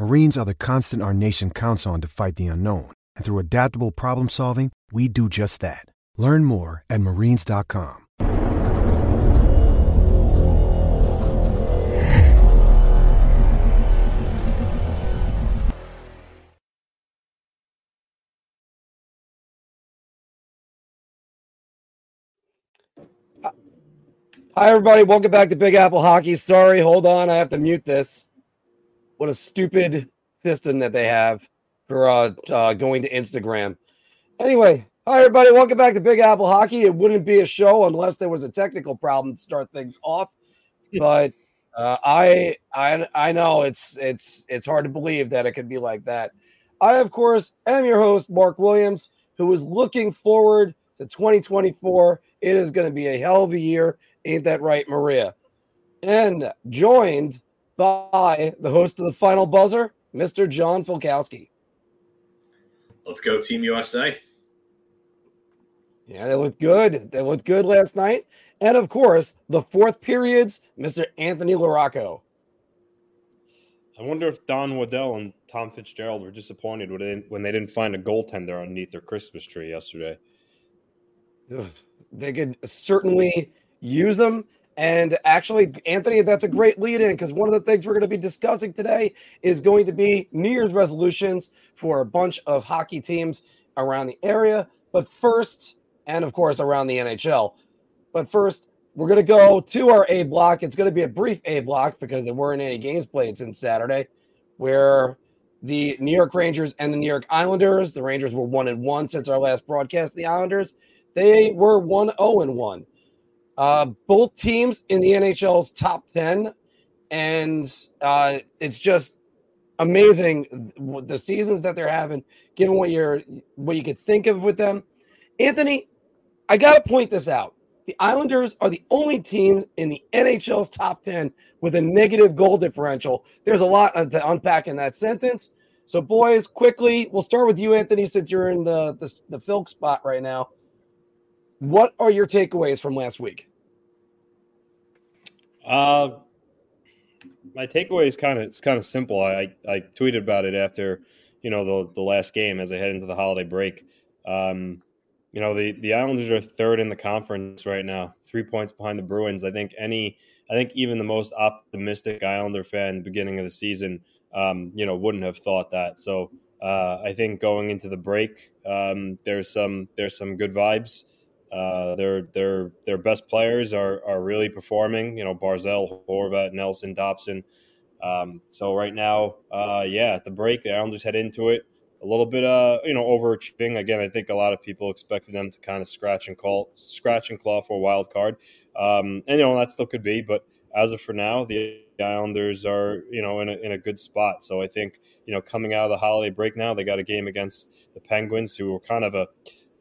Marines are the constant our nation counts on to fight the unknown. And through adaptable problem solving, we do just that. Learn more at marines.com. Hi, everybody. Welcome back to Big Apple Hockey. Sorry, hold on. I have to mute this. What a stupid system that they have for going to Instagram. Anyway, hi, everybody. Welcome back to Big Apple Hockey. It wouldn't be a show unless there was a technical problem to start things off. But I know it's hard to believe that it could be like that. I, of course, am your host, Mark Williams, who is looking forward to 2024. It is going to be a hell of a year. Ain't that right, Maria? And joined by the host of the Final Buzzer, Mr. John Fulkowski. Let's go, Team USA. Yeah, they looked good. They looked good last night. And, of course, the fourth periods, Mr. Anthony Larocco. I wonder if Don Waddell and Tom Fitzgerald were disappointed when they didn't find a goaltender underneath their Christmas tree yesterday. They could certainly use them. And actually, Anthony, that's a great lead-in because one of the things we're going to be discussing today is going to be New Year's resolutions for a bunch of hockey teams around the area. But first, and of course, around the NHL. But first, we're going to go to our A block. It's going to be a brief A block because there weren't any games played since Saturday, where the New York Rangers and the New York Islanders, the Rangers were 1-1 since our last broadcast. The Islanders, they were 1-0-1. Both teams in the NHL's top 10, and it's just amazing the seasons that they're having, given what you could think of with them. Anthony, I got to point this out. The Islanders are the only teams in the NHL's top 10 with a negative goal differential. There's a lot to unpack in that sentence. So, boys, quickly, we'll start with you, Anthony, since you're in the Filk spot right now. What are your takeaways from last week? My takeaway is kind of simple. I tweeted about it after, the last game as I head into the holiday break. The Islanders are third in the conference right now, 3 points behind the Bruins. I think even the most optimistic Islander fan at the beginning of the season, wouldn't have thought that. So I think going into the break, there's some good vibes. Their best players are really performing, Barzell, Horvat, Nelson, Dobson. So right now, at the break, the Islanders head into it a little bit, overachieving. Again, I think a lot of people expected them to kind of scratch and claw for a wild card. And that still could be, but as of for now, the Islanders are, in a good spot. So I think, coming out of the holiday break now, they got a game against the Penguins, who were kind of a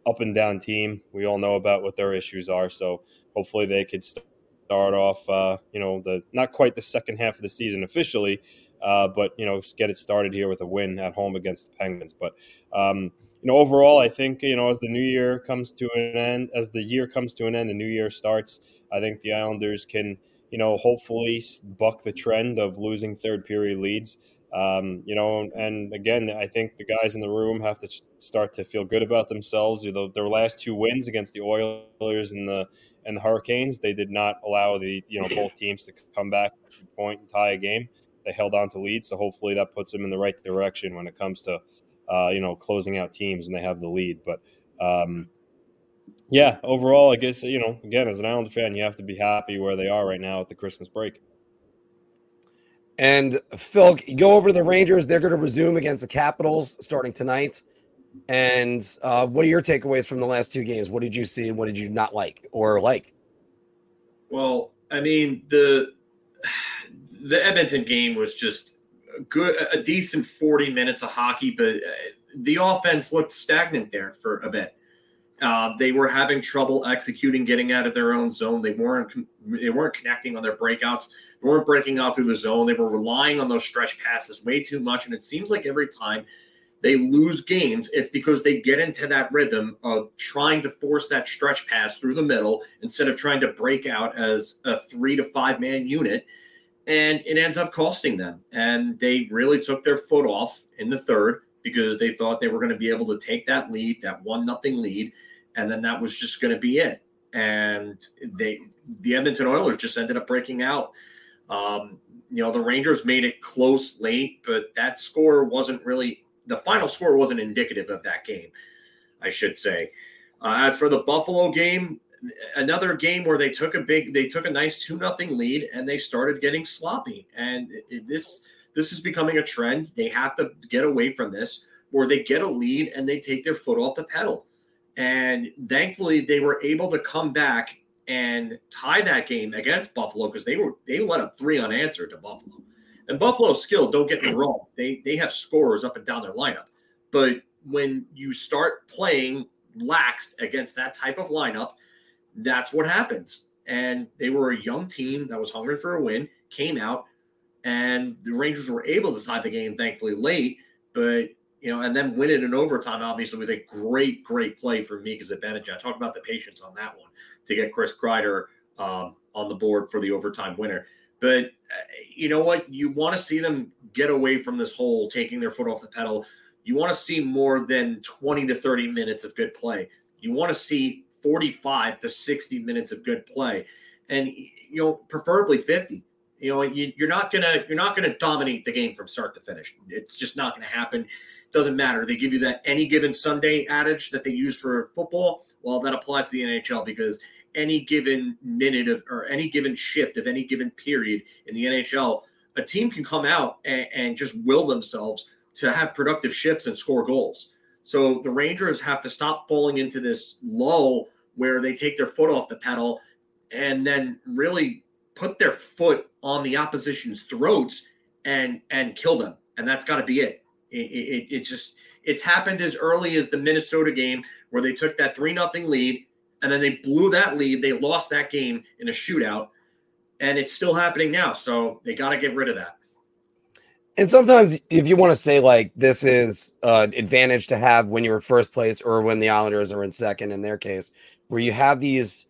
up and down team. We all know about what their issues are. So hopefully they could start off, not quite the second half of the season officially, but get it started here with a win at home against the Penguins. But, overall, I think, as the new year comes to an end, the new year starts, I think the Islanders can, hopefully buck the trend of losing third period leads. And again, I think the guys in the room have to start to feel good about themselves. Their last two wins against the Oilers and the Hurricanes, they did not allow both teams to come back to a point and tie a game. They held on to leads, so hopefully that puts them in the right direction when it comes to closing out teams when they have the lead. But Yeah, overall, I guess, you know, again, as an Islander fan, you have to be happy where they are right now at the Christmas break. And, Phil, go over to the Rangers. They're going to resume against the Capitals starting tonight. And what are your takeaways from the last two games? What did you see and what did you not like or like? Well, I mean, the Edmonton game was just a decent 40 minutes of hockey, but the offense looked stagnant there for a bit. They were having trouble executing, getting out of their own zone. They weren't connecting on their breakouts. They weren't breaking out through the zone. They were relying on those stretch passes way too much. And it seems like every time they lose games, it's because they get into that rhythm of trying to force that stretch pass through the middle instead of trying to break out as a 3 to 5 man unit. And it ends up costing them. And they really took their foot off in the third because they thought they were going to be able to take that lead, that 1-0 lead. And then that was just going to be it. And the Edmonton Oilers just ended up breaking out. The Rangers made it close late, but that score wasn't really – the final score wasn't indicative of that game, I should say. As for the Buffalo game, another game where they took a nice 2-0 lead, and they started getting sloppy. And this is becoming a trend. They have to get away from this, where they get a lead and they take their foot off the pedal. And thankfully, they were able to come back and tie that game against Buffalo because they let up 3 unanswered to Buffalo. And Buffalo's skill, don't get me wrong, they have scorers up and down their lineup. But when you start playing lax against that type of lineup, that's what happens. And they were a young team that was hungry for a win, came out, and the Rangers were able to tie the game, thankfully, late. But and then win it in overtime, obviously, with a great, great play from Mika Zibanejad. Talk about the patience on that one to get Chris Kreider on the board for the overtime winner. But you know what? You want to see them get away from this whole taking their foot off the pedal. You want to see more than 20 to 30 minutes of good play. You want to see 45 to 60 minutes of good play, and preferably 50. You're not gonna dominate the game from start to finish. It's just not gonna happen. Doesn't matter. They give you that any given Sunday adage that they use for football. Well, that applies to the NHL because any given minute of or any given shift of any given period in the NHL, a team can come out and just will themselves to have productive shifts and score goals. So the Rangers have to stop falling into this lull where they take their foot off the pedal and then really put their foot on the opposition's throats and kill them. And that's got to be it. It's happened as early as the Minnesota game where they took that 3-0 lead and then they blew that lead. They lost that game in a shootout and it's still happening now. So they got to get rid of that. And sometimes if you want to say like, this is an advantage to have when you're in first place or when the Islanders are in second, in their case, where you have these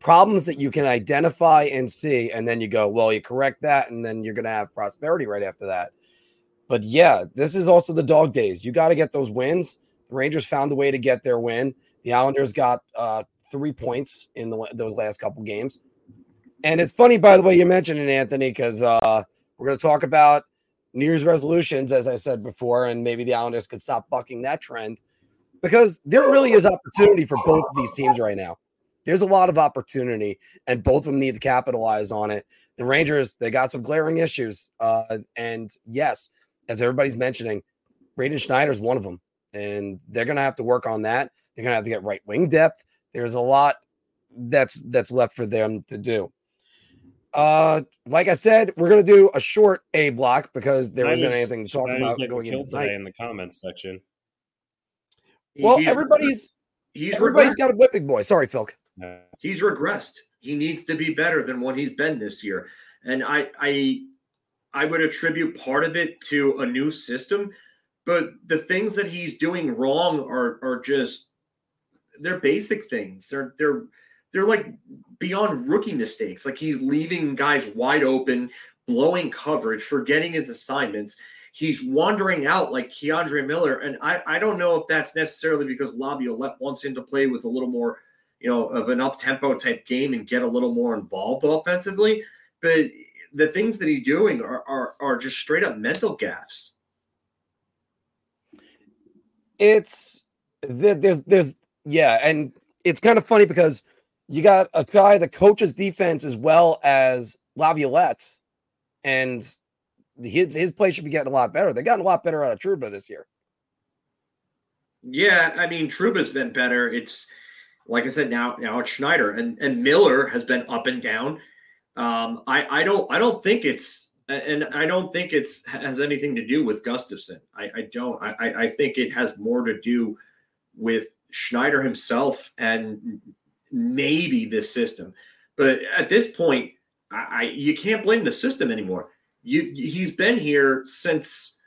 problems that you can identify and see, and then you go, well, you correct that. And then you're going to have prosperity right after that. But yeah, this is also the dog days. You got to get those wins. The Rangers found a way to get their win. The Islanders got 3 points in those last couple games. And it's funny, by the way, you mentioned it, Anthony, because we're going to talk about New Year's resolutions, as I said before, and maybe the Islanders could stop bucking that trend because there really is opportunity for both of these teams right now. There's a lot of opportunity, and both of them need to capitalize on it. The Rangers, they got some glaring issues. And yes, as everybody's mentioning, Braden Schneider's one of them, and they're going to have to work on that. They're going to have to get right wing depth. There's a lot that's left for them to do. Like I said, we're going to do a short A block because there isn't anything to talk about going into today in the comments section. Well, everybody's got a whipping boy. Sorry, Phil. He's regressed. He needs to be better than what he's been this year, and I would attribute part of it to a new system, but the things that he's doing wrong are just, they're basic things. They're like beyond rookie mistakes. Like he's leaving guys wide open, blowing coverage, forgetting his assignments. He's wandering out like Keandre Miller. And I don't know if that's necessarily because Laviolette wants him to play with a little more, of an up-tempo type game and get a little more involved offensively. But the things that he's doing are just straight up mental gaffes. It's there's yeah. And it's kind of funny because you got a guy that coaches defense as well as Laviolette, and his play should be getting a lot better. They've gotten a lot better out of Trouba this year. Yeah, I mean, Trouba's been better. It's like I said, now it's Schneider and Miller has been up and down. I don't think it has anything to do with Gustafsson. I think it has more to do with Schneider himself and maybe this system. But at this point, you can't blame the system anymore. He's been here since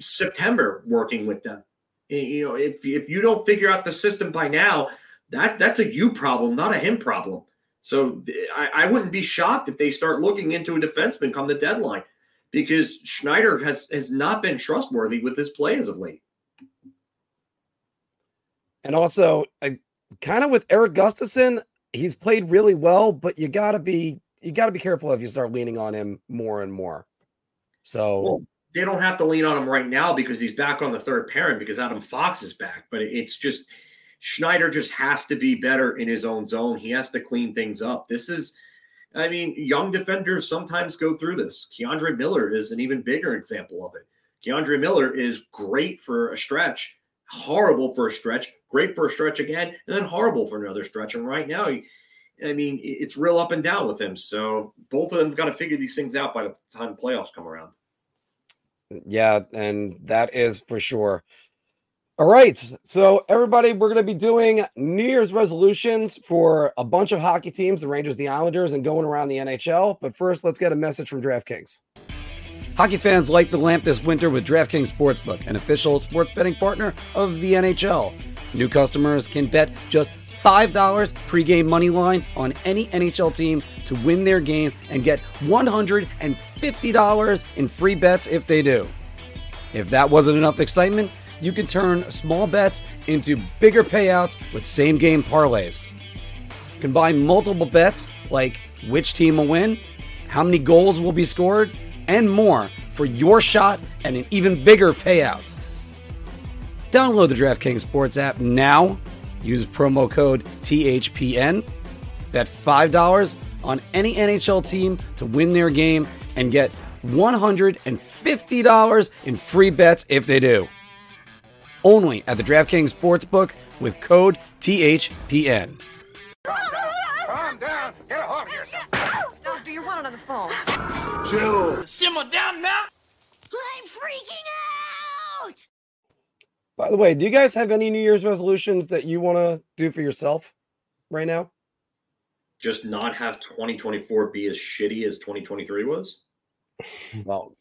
September working with them. You know, if you don't figure out the system by now, that's a you problem, not a him problem. So I wouldn't be shocked if they start looking into a defenseman come the deadline, because Schneider has not been trustworthy with his play as of late. And also, kind of with Eric Gustafsson, he's played really well, but you got to be careful if you start leaning on him more and more. So. Well, they don't have to lean on him right now because he's back on the third pairing because Adam Fox is back. But it's just Schneider just has to be better in his own zone. He has to clean things up. Young defenders sometimes go through this. Keandre Miller is an even bigger example of it. Keandre Miller is great for a stretch, horrible for a stretch, great for a stretch again, and then horrible for another stretch. And right now, it's real up and down with him. So both of them have got to figure these things out by the time the playoffs come around. Yeah, and that is for sure. All right, so everybody, we're going to be doing New Year's resolutions for a bunch of hockey teams, the Rangers, the Islanders, and going around the NHL. But first, let's get a message from DraftKings. Hockey fans light the lamp this winter with DraftKings Sportsbook, an official sports betting partner of the NHL. New customers can bet just $5 pregame money line on any NHL team to win their game and get $150 in free bets if they do. If that wasn't enough excitement, you can turn small bets into bigger payouts with same-game parlays. Combine multiple bets like which team will win, how many goals will be scored, and more for your shot at an even bigger payout. Download the DraftKings Sports app now. Use promo code THPN, bet $5 on any NHL team to win their game, and get $150 in free bets if they do. Only at the DraftKings Sportsbook with code THPN. Calm down. Get a hold of yourself. Doctor, you're wanted on the phone. Chill. Simmer down now. I'm freaking out. By the way, do you guys have any New Year's resolutions that you want to do for yourself right now? Just not have 2024 be as shitty as 2023 was? Well,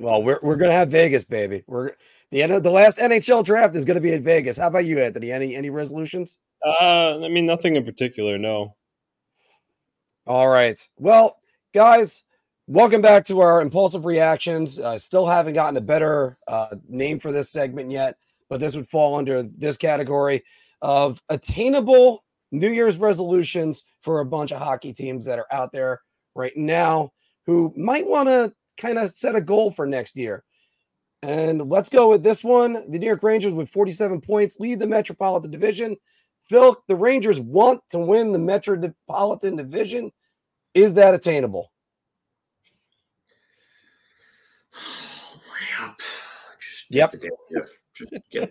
we're going to have Vegas, baby. The last NHL draft is going to be in Vegas. How about you, Anthony? Any resolutions? Nothing in particular, no. All right. Well, guys, welcome back to our Impulsive Reactions. Still haven't gotten a better name for this segment yet, but this would fall under this category of attainable New Year's resolutions for a bunch of hockey teams that are out there right now who might want to kind of set a goal for next year. And let's go with this one. The New York Rangers with 47 points lead the Metropolitan Division. Phil, the Rangers want to win the Metropolitan Division. Is that attainable? Layup. Yep.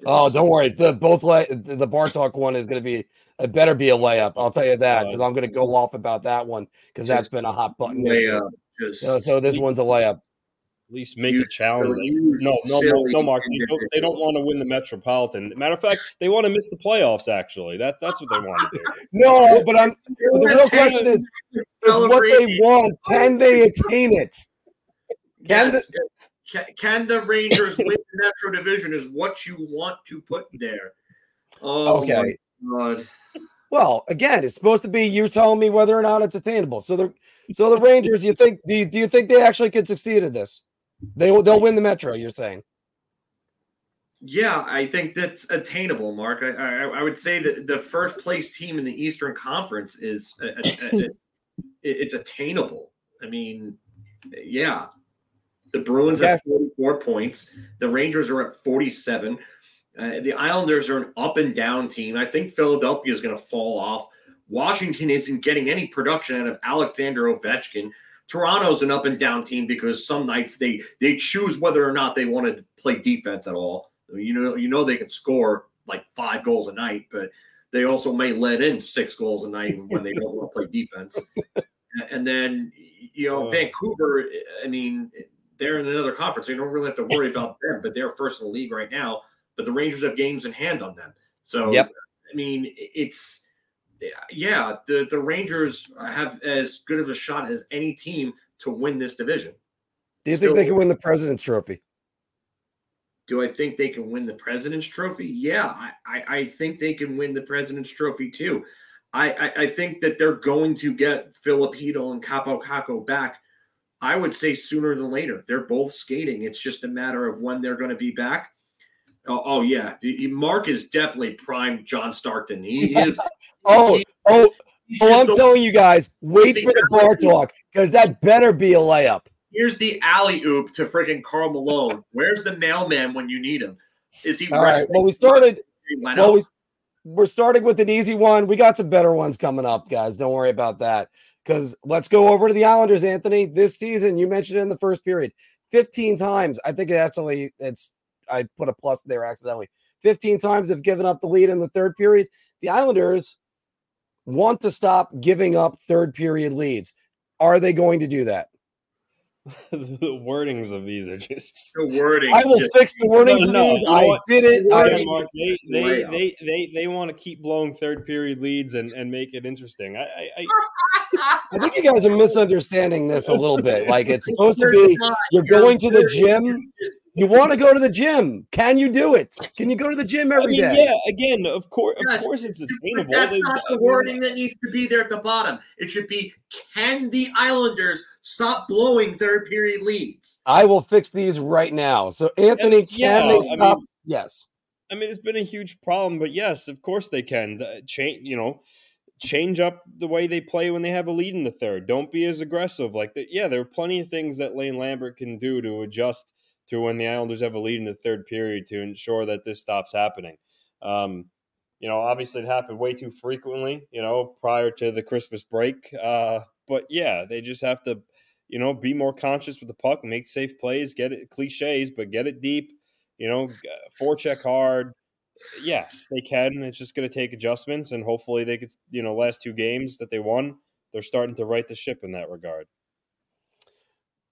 Oh, don't worry. The Bar Talk one is going to be a layup. I'll tell you that because I'm going to go off about that one because that's been a hot button. Layup. So this one's a layup. At least make it challenging. No, Mark. They don't want to win the Metropolitan. Matter of fact, they want to miss the playoffs. Actually, that's what they want to do. No, but the real question is what they want. Can they attain it? Can the Rangers win the Metro Division is what you want to put there. Oh, okay. My God. Well, again, it's supposed to be you telling me whether or not it's attainable. So the Rangers, you think? Do you think they actually could succeed at this? They'll win the Metro, you're saying? Yeah, I think that's attainable, Mark. I would say that the first place team in the Eastern Conference is it's attainable. I mean, yeah. The Bruins have 44 points. The Rangers are at 47. The Islanders are an up and down team. I think Philadelphia is going to fall off. Washington isn't getting any production out of Alexander Ovechkin. Toronto's an up and down team because some nights they choose whether or not they want to play defense at all. You know they can score like 5 goals a night, but they also may let in 6 goals a night when they don't want to play defense. And then, Vancouver, I mean, they're in another conference. So you don't really have to worry about them, but they're first in the league right now. But the Rangers have games in hand on them. So, yep. I mean, it's – yeah, the Rangers have as good of a shot as any team to win this division. Do you think they can win the President's Trophy? Do I think they can win the President's Trophy? Yeah, I think they can win the President's Trophy too. I think that they're going to get Filip Hronek and Kaapo Kakko back. I would say sooner than later. They're both skating. It's just a matter of when they're going to be back. Oh yeah, Mark is definitely prime John Starkton. He is. I'm telling you guys, wait for the bar talk because that better be a layup. Here's the alley oop to freaking Karl Malone. Where's the mailman when you need him? Is he all resting? Right. Well, we're starting with an easy one. We got some better ones coming up, guys. Don't worry about that. Because let's go over to the Islanders, Anthony. This season, you mentioned it in the first period, 15 times. I think I put a plus there accidentally. 15 times have given up the lead in the third period. The Islanders want to stop giving up third period leads. Are they going to do that? The wordings of these are just the wording. I will fix the wordings of these. I did it. They want to keep blowing third period leads and make it interesting. I think you guys are misunderstanding this a little bit. Like it's supposed to be you're going to the gym. You want to go to the gym. Can you do it? Can you go to the gym every day? Yeah, again, of course it's attainable. That's not the wording that needs to be there at the bottom. It should be, can the Islanders stop blowing third period leads? I will fix these right now. So, Anthony, can they stop? Yes. I mean, it's been a huge problem, but yes, of course they can. Change up the way they play when they have a lead in the third. Don't be as aggressive. There are plenty of things that Lane Lambert can do to adjust to when the Islanders have a lead in the third period to ensure that this stops happening. Obviously it happened way too frequently, prior to the Christmas break. But they just have to, be more conscious with the puck, make safe plays, get it cliches, but get it deep, forecheck hard. Yes, they can. It's just going to take adjustments and hopefully they could, last 2 games that they won, they're starting to right the ship in that regard.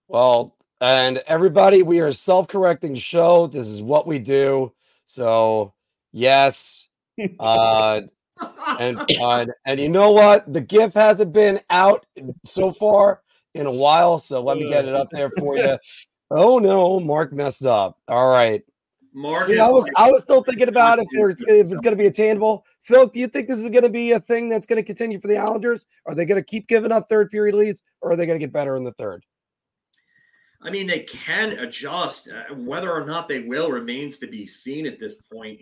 Well, and everybody, we are a self-correcting show. This is what we do. So, yes. And you know what? The GIF hasn't been out so far in a while, so let me get it up there for you. Oh, no. Mark messed up. All right. Mark. See, I was still thinking about if it's going to be attainable. Phil, do you think this is going to be a thing that's going to continue for the Islanders? Are they going to keep giving up third-period leads, or are they going to get better in the third? I mean, they can adjust. Whether or not they will remains to be seen at this point.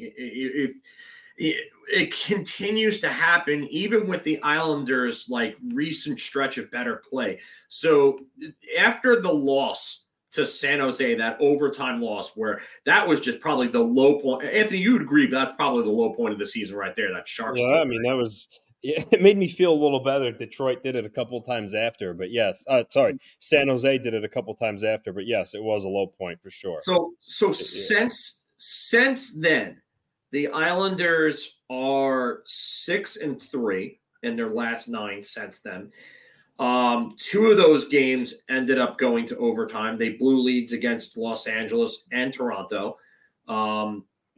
It continues to happen, even with the Islanders' recent stretch of better play. So after the loss to San Jose, that overtime loss, where that was just probably the low point. Anthony, you would agree, but that's probably the low point of the season right there, that sharp. Yeah, I mean, that was... Yeah, it made me feel a little better. Detroit did it a couple of times after, but yes. San Jose did it a couple of times after, but yes, it was a low point for sure. So since then, the Islanders are 6-3 in their last 9 since then. 2 of those games ended up going to overtime. They blew leads against Los Angeles and Toronto.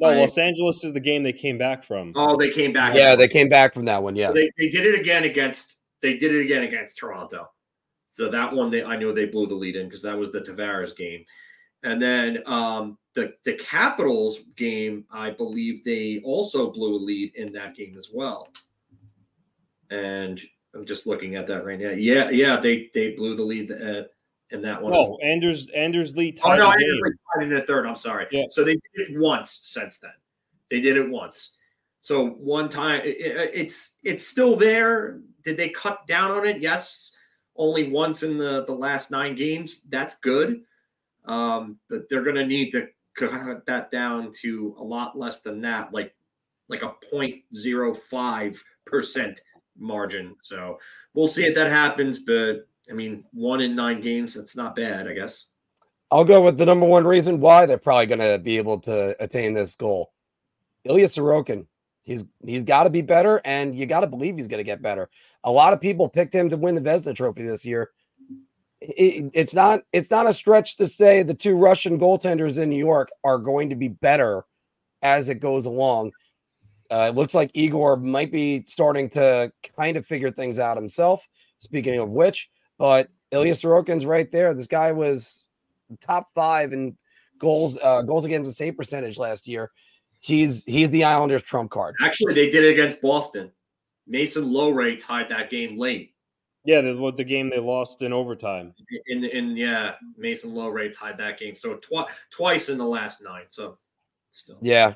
Los Angeles is the game they came back from. Oh, they came back. Yeah, they came back from that one. Yeah, so they did it again against Toronto. So that one, I know they blew the lead in because that was the Tavares game, and then the Capitals game, I believe they also blew a lead in that game as well. And I'm just looking at that right now. Yeah, they blew the lead in that one. Oh, Anders Lee tied. Oh no, Anders Lee tied in the third. I'm sorry. Yeah. So they did it once since then. They did it once. So one time, it's still there. Did they cut down on it? Yes, only once in the last 9 games. That's good. But they're going to need to cut that down to a lot less than that, like a 0.05% margin. So we'll see if that happens. But, I mean, 1 in 9 games, that's not bad, I guess. I'll go with the number one reason why they're probably going to be able to attain this goal. Ilya Sorokin, he's got to be better, and you got to believe he's going to get better. A lot of people picked him to win the Vezina Trophy this year. It's not a stretch to say the two Russian goaltenders in New York are going to be better as it goes along. It looks like Igor might be starting to kind of figure things out himself, speaking of which, but Ilya Sorokin's right there. This guy was top 5 in goals against the save percentage last year. He's the Islanders' trump card. Actually, they did it against Boston. Mason Lohrei tied that game late. Yeah, the game they lost in overtime. Yeah, Mason Lohrei tied that game. So twice in the last 9. So still. Yeah.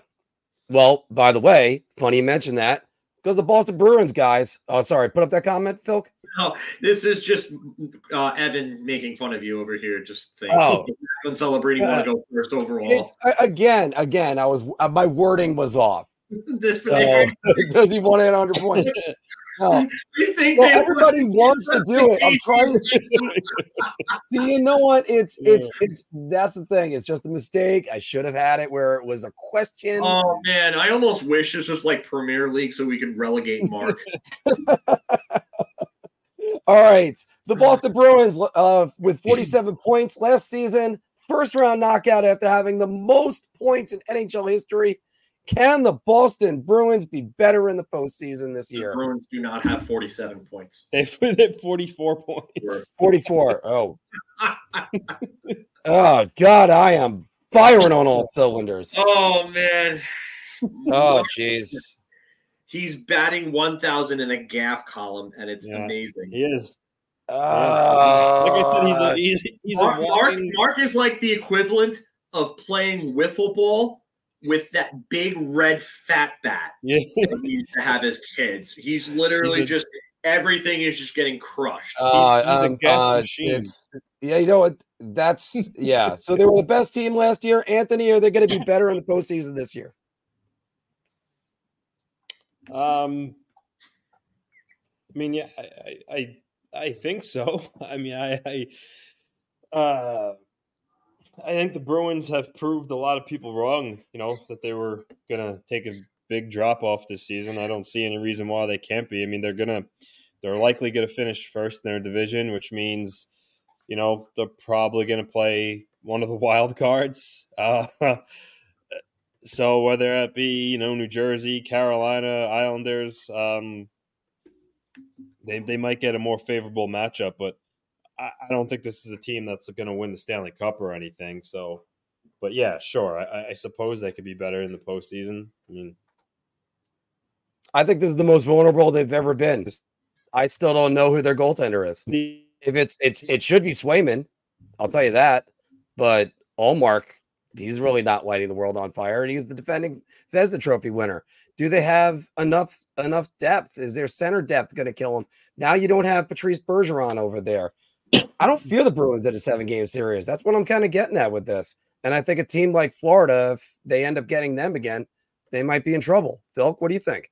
Well, by the way, funny you mentioned that because the Boston Bruins guys. Oh, sorry, put up that comment, Phil. No, this is just Evan making fun of you over here. Just saying, I'm celebrating want to go first overall. Again, I was my wording was off. Does he want 800 points? No. You think everybody wants to do it. I'm trying to. See, you know what? It's that's the thing. It's just a mistake. I should have had it where it was a question. Oh man, I almost wish it's just like Premier League so we could relegate Mark. All right, the Boston Bruins with 47 points last season, first-round knockout after having the most points in NHL history. Can the Boston Bruins be better in the postseason this year? The Bruins do not have 47 points. They've 44 points. 44, oh. Oh, God, I am firing on all cylinders. Oh, man. Oh, jeez. He's batting 1,000 in the gaff column, and it's amazing. He is. Like I said, he's Mark is like the equivalent of playing wiffle ball with that big red fat bat that he used to have as kids. He's literally just everything is just getting crushed. He's a gaff machine. Yeah, you know what? That's yeah. So they were the best team last year. Anthony, are they going to be better in the postseason this year? I mean, yeah, I think so. I mean, I think the Bruins have proved a lot of people wrong, you know, that they were going to take a big drop off this season. I don't see any reason why they can't be. I mean, they're likely going to finish first in their division, which means, you know, they're probably going to play one of the wild cards. So whether it be, you know, New Jersey, Carolina, Islanders, they might get a more favorable matchup, but I don't think this is a team that's going to win the Stanley Cup or anything. So, but yeah, sure, I suppose they could be better in the postseason. I mean, I think this is the most vulnerable they've ever been. I still don't know who their goaltender is. If it should be Swayman, I'll tell you that. But Ullmark, he's really not lighting the world on fire, and he's the defending Vezina Trophy winner. Do they have enough depth? Is their center depth going to kill him? Now you don't have Patrice Bergeron over there. I don't fear the Bruins at a 7-game series. That's what I'm kind of getting at with this. And I think a team like Florida, if they end up getting them again, they might be in trouble. Phil, what do you think?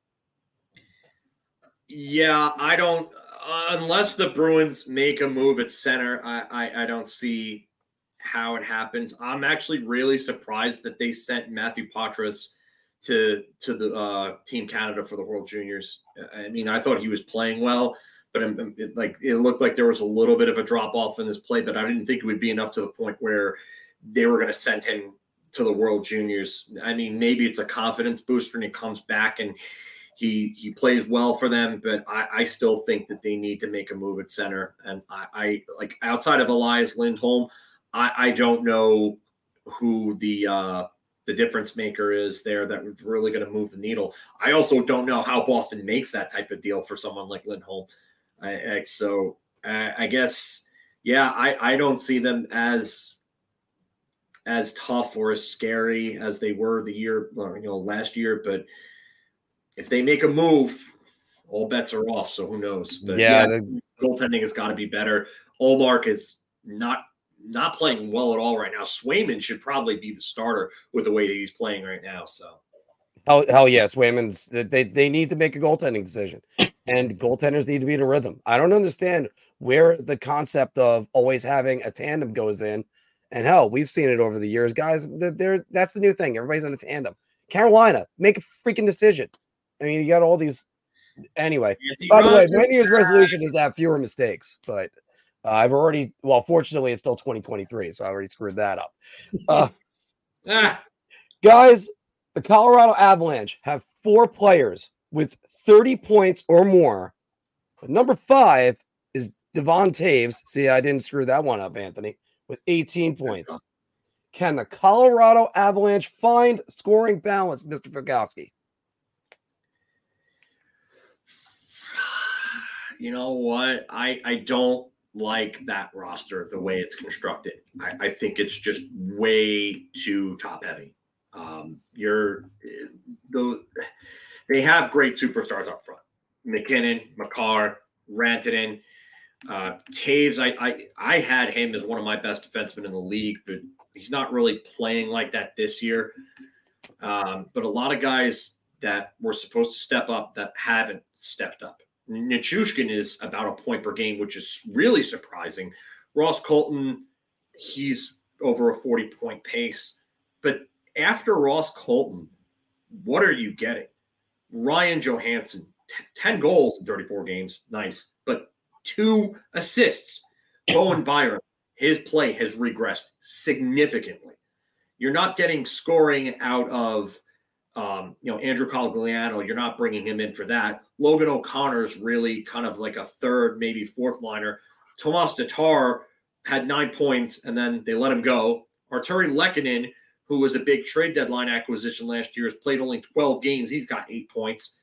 Yeah, I don't – unless the Bruins make a move at center, I don't see – how it happens. I'm actually really surprised that they sent Matthew Patras to the Team Canada for the World Juniors. I mean, I thought he was playing well, but it looked like there was a little bit of a drop off in his play, but I didn't think it would be enough to the point where they were going to send him to the World Juniors. I mean, maybe it's a confidence booster and he comes back and he plays well for them, but I still think that they need to make a move at center. And I like outside of Elias Lindholm, I don't know who the difference maker is there that was really going to move the needle. I also don't know how Boston makes that type of deal for someone like Lindholm. So I guess, yeah, I don't see them as tough or as scary as they were last year. But if they make a move, all bets are off. So who knows? But yeah, goaltending has got to be better. Ullmark is not not playing well at all right now. Swayman should probably be the starter with the way that he's playing right now. So hell yes, Swayman's. They need to make a goaltending decision, and goaltenders need to be in a rhythm. I don't understand where the concept of always having a tandem goes in. And hell, we've seen it over the years, guys. That's the new thing. Everybody's on a tandem. Carolina, make a freaking decision. I mean, you got all these. Anyway, by the way, my New Year's resolution is to have fewer mistakes, but I've already, well, fortunately, it's still 2023, so I already screwed that up. Guys, the Colorado Avalanche have 4 players with 30 points or more. But number 5 is Devon Taves. See, I didn't screw that one up, Anthony, with 18 points. Can the Colorado Avalanche find scoring balance, Mr. Fulkowski? You know what? I don't like that roster the way it's constructed. I think it's just way too top heavy. They have great superstars up front: McKinnon, Makar, Rantanen, Taves. I had him as one of my best defensemen in the league, but he's not really playing like that this year. But a lot of guys that were supposed to step up that haven't stepped up. Nichushkin is about a point per game, which is really surprising. Ross Colton, he's over a 40-point pace. But after Ross Colton, what are you getting? Ryan Johansson, 10 goals in 34 games. Nice. But 2 assists. Bowen Byram, his play has regressed significantly. You're not getting scoring out of Andrew Cogliano. You're not bringing him in for that. Logan O'Connor's really kind of like a third, maybe fourth liner. Tomas Tatar had 9 points, and then they let him go. Arturi Lehkonen, who was a big trade deadline acquisition last year, has played only 12 games. He's got 8 points.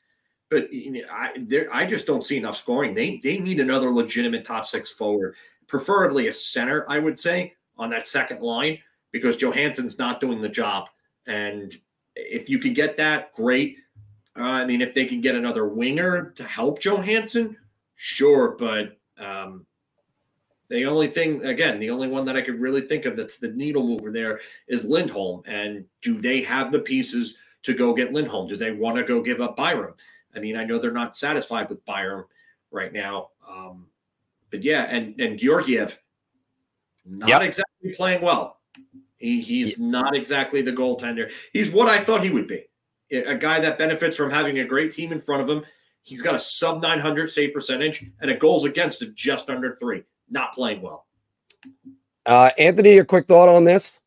But I just don't see enough scoring. They need another legitimate top 6 forward, preferably a center, I would say, on that second line, because Johansson's not doing the job. And if you can get that, great. I mean, if they can get another winger to help Johansson, sure. But the only one that I could really think of that's the needle mover there is Lindholm. And do they have the pieces to go get Lindholm? Do they want to go give up Byram? I mean, I know they're not satisfied with Byram right now. But yeah, and Georgiev, not exactly playing well. He's not exactly the goaltender. He's what I thought he would be. A guy that benefits from having a great team in front of him. He's got a sub 900 save percentage and a goals against of just under 3. Not playing well. Anthony, your quick thought on this?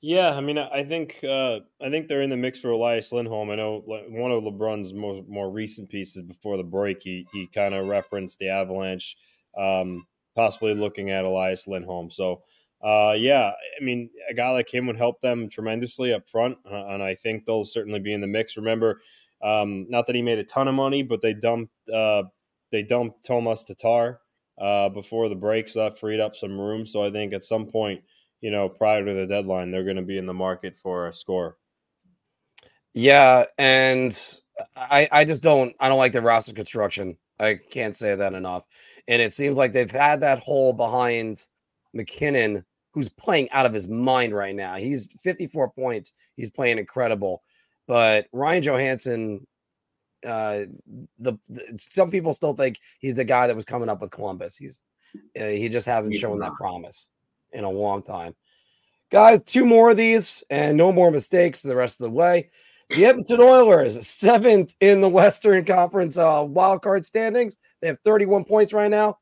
Yeah, I mean, I think they're in the mix for Elias Lindholm. I know one of LeBron's more recent pieces before the break, he kind of referenced the Avalanche, possibly looking at Elias Lindholm. So, I mean, a guy like him would help them tremendously up front, and I think they'll certainly be in the mix. Remember, not that he made a ton of money, but they dumped Tomas Tatar before the break, so that freed up some room. So I think at some point, prior to the deadline, they're going to be in the market for a score. Yeah, and I don't like the roster construction. I can't say that enough. And it seems like they've had that hole behind McKinnon, who's playing out of his mind right now. He's 54 points. He's playing incredible. But Ryan Johansson, some people still think he's the guy that was coming up with Columbus. He just hasn't shown that promise in a long time. Guys, 2 more of these and no more mistakes the rest of the way. The Edmonton Oilers, 7th in the Western Conference wildcard standings. They have 31 points right now.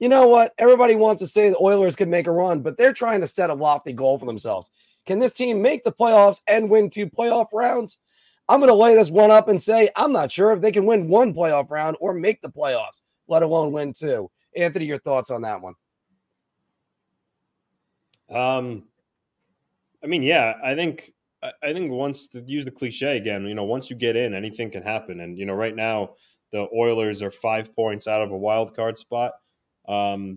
You know what? Everybody wants to say the Oilers could make a run, but they're trying to set a lofty goal for themselves. Can this team make the playoffs and win 2 playoff rounds? I'm going to lay this one up and say I'm not sure if they can win 1 playoff round or make the playoffs, let alone win 2. Anthony, your thoughts on that one? I mean, yeah, I think once to use the cliche again, once you get in, anything can happen. And, right now the Oilers are 5 points out of a wild card spot. As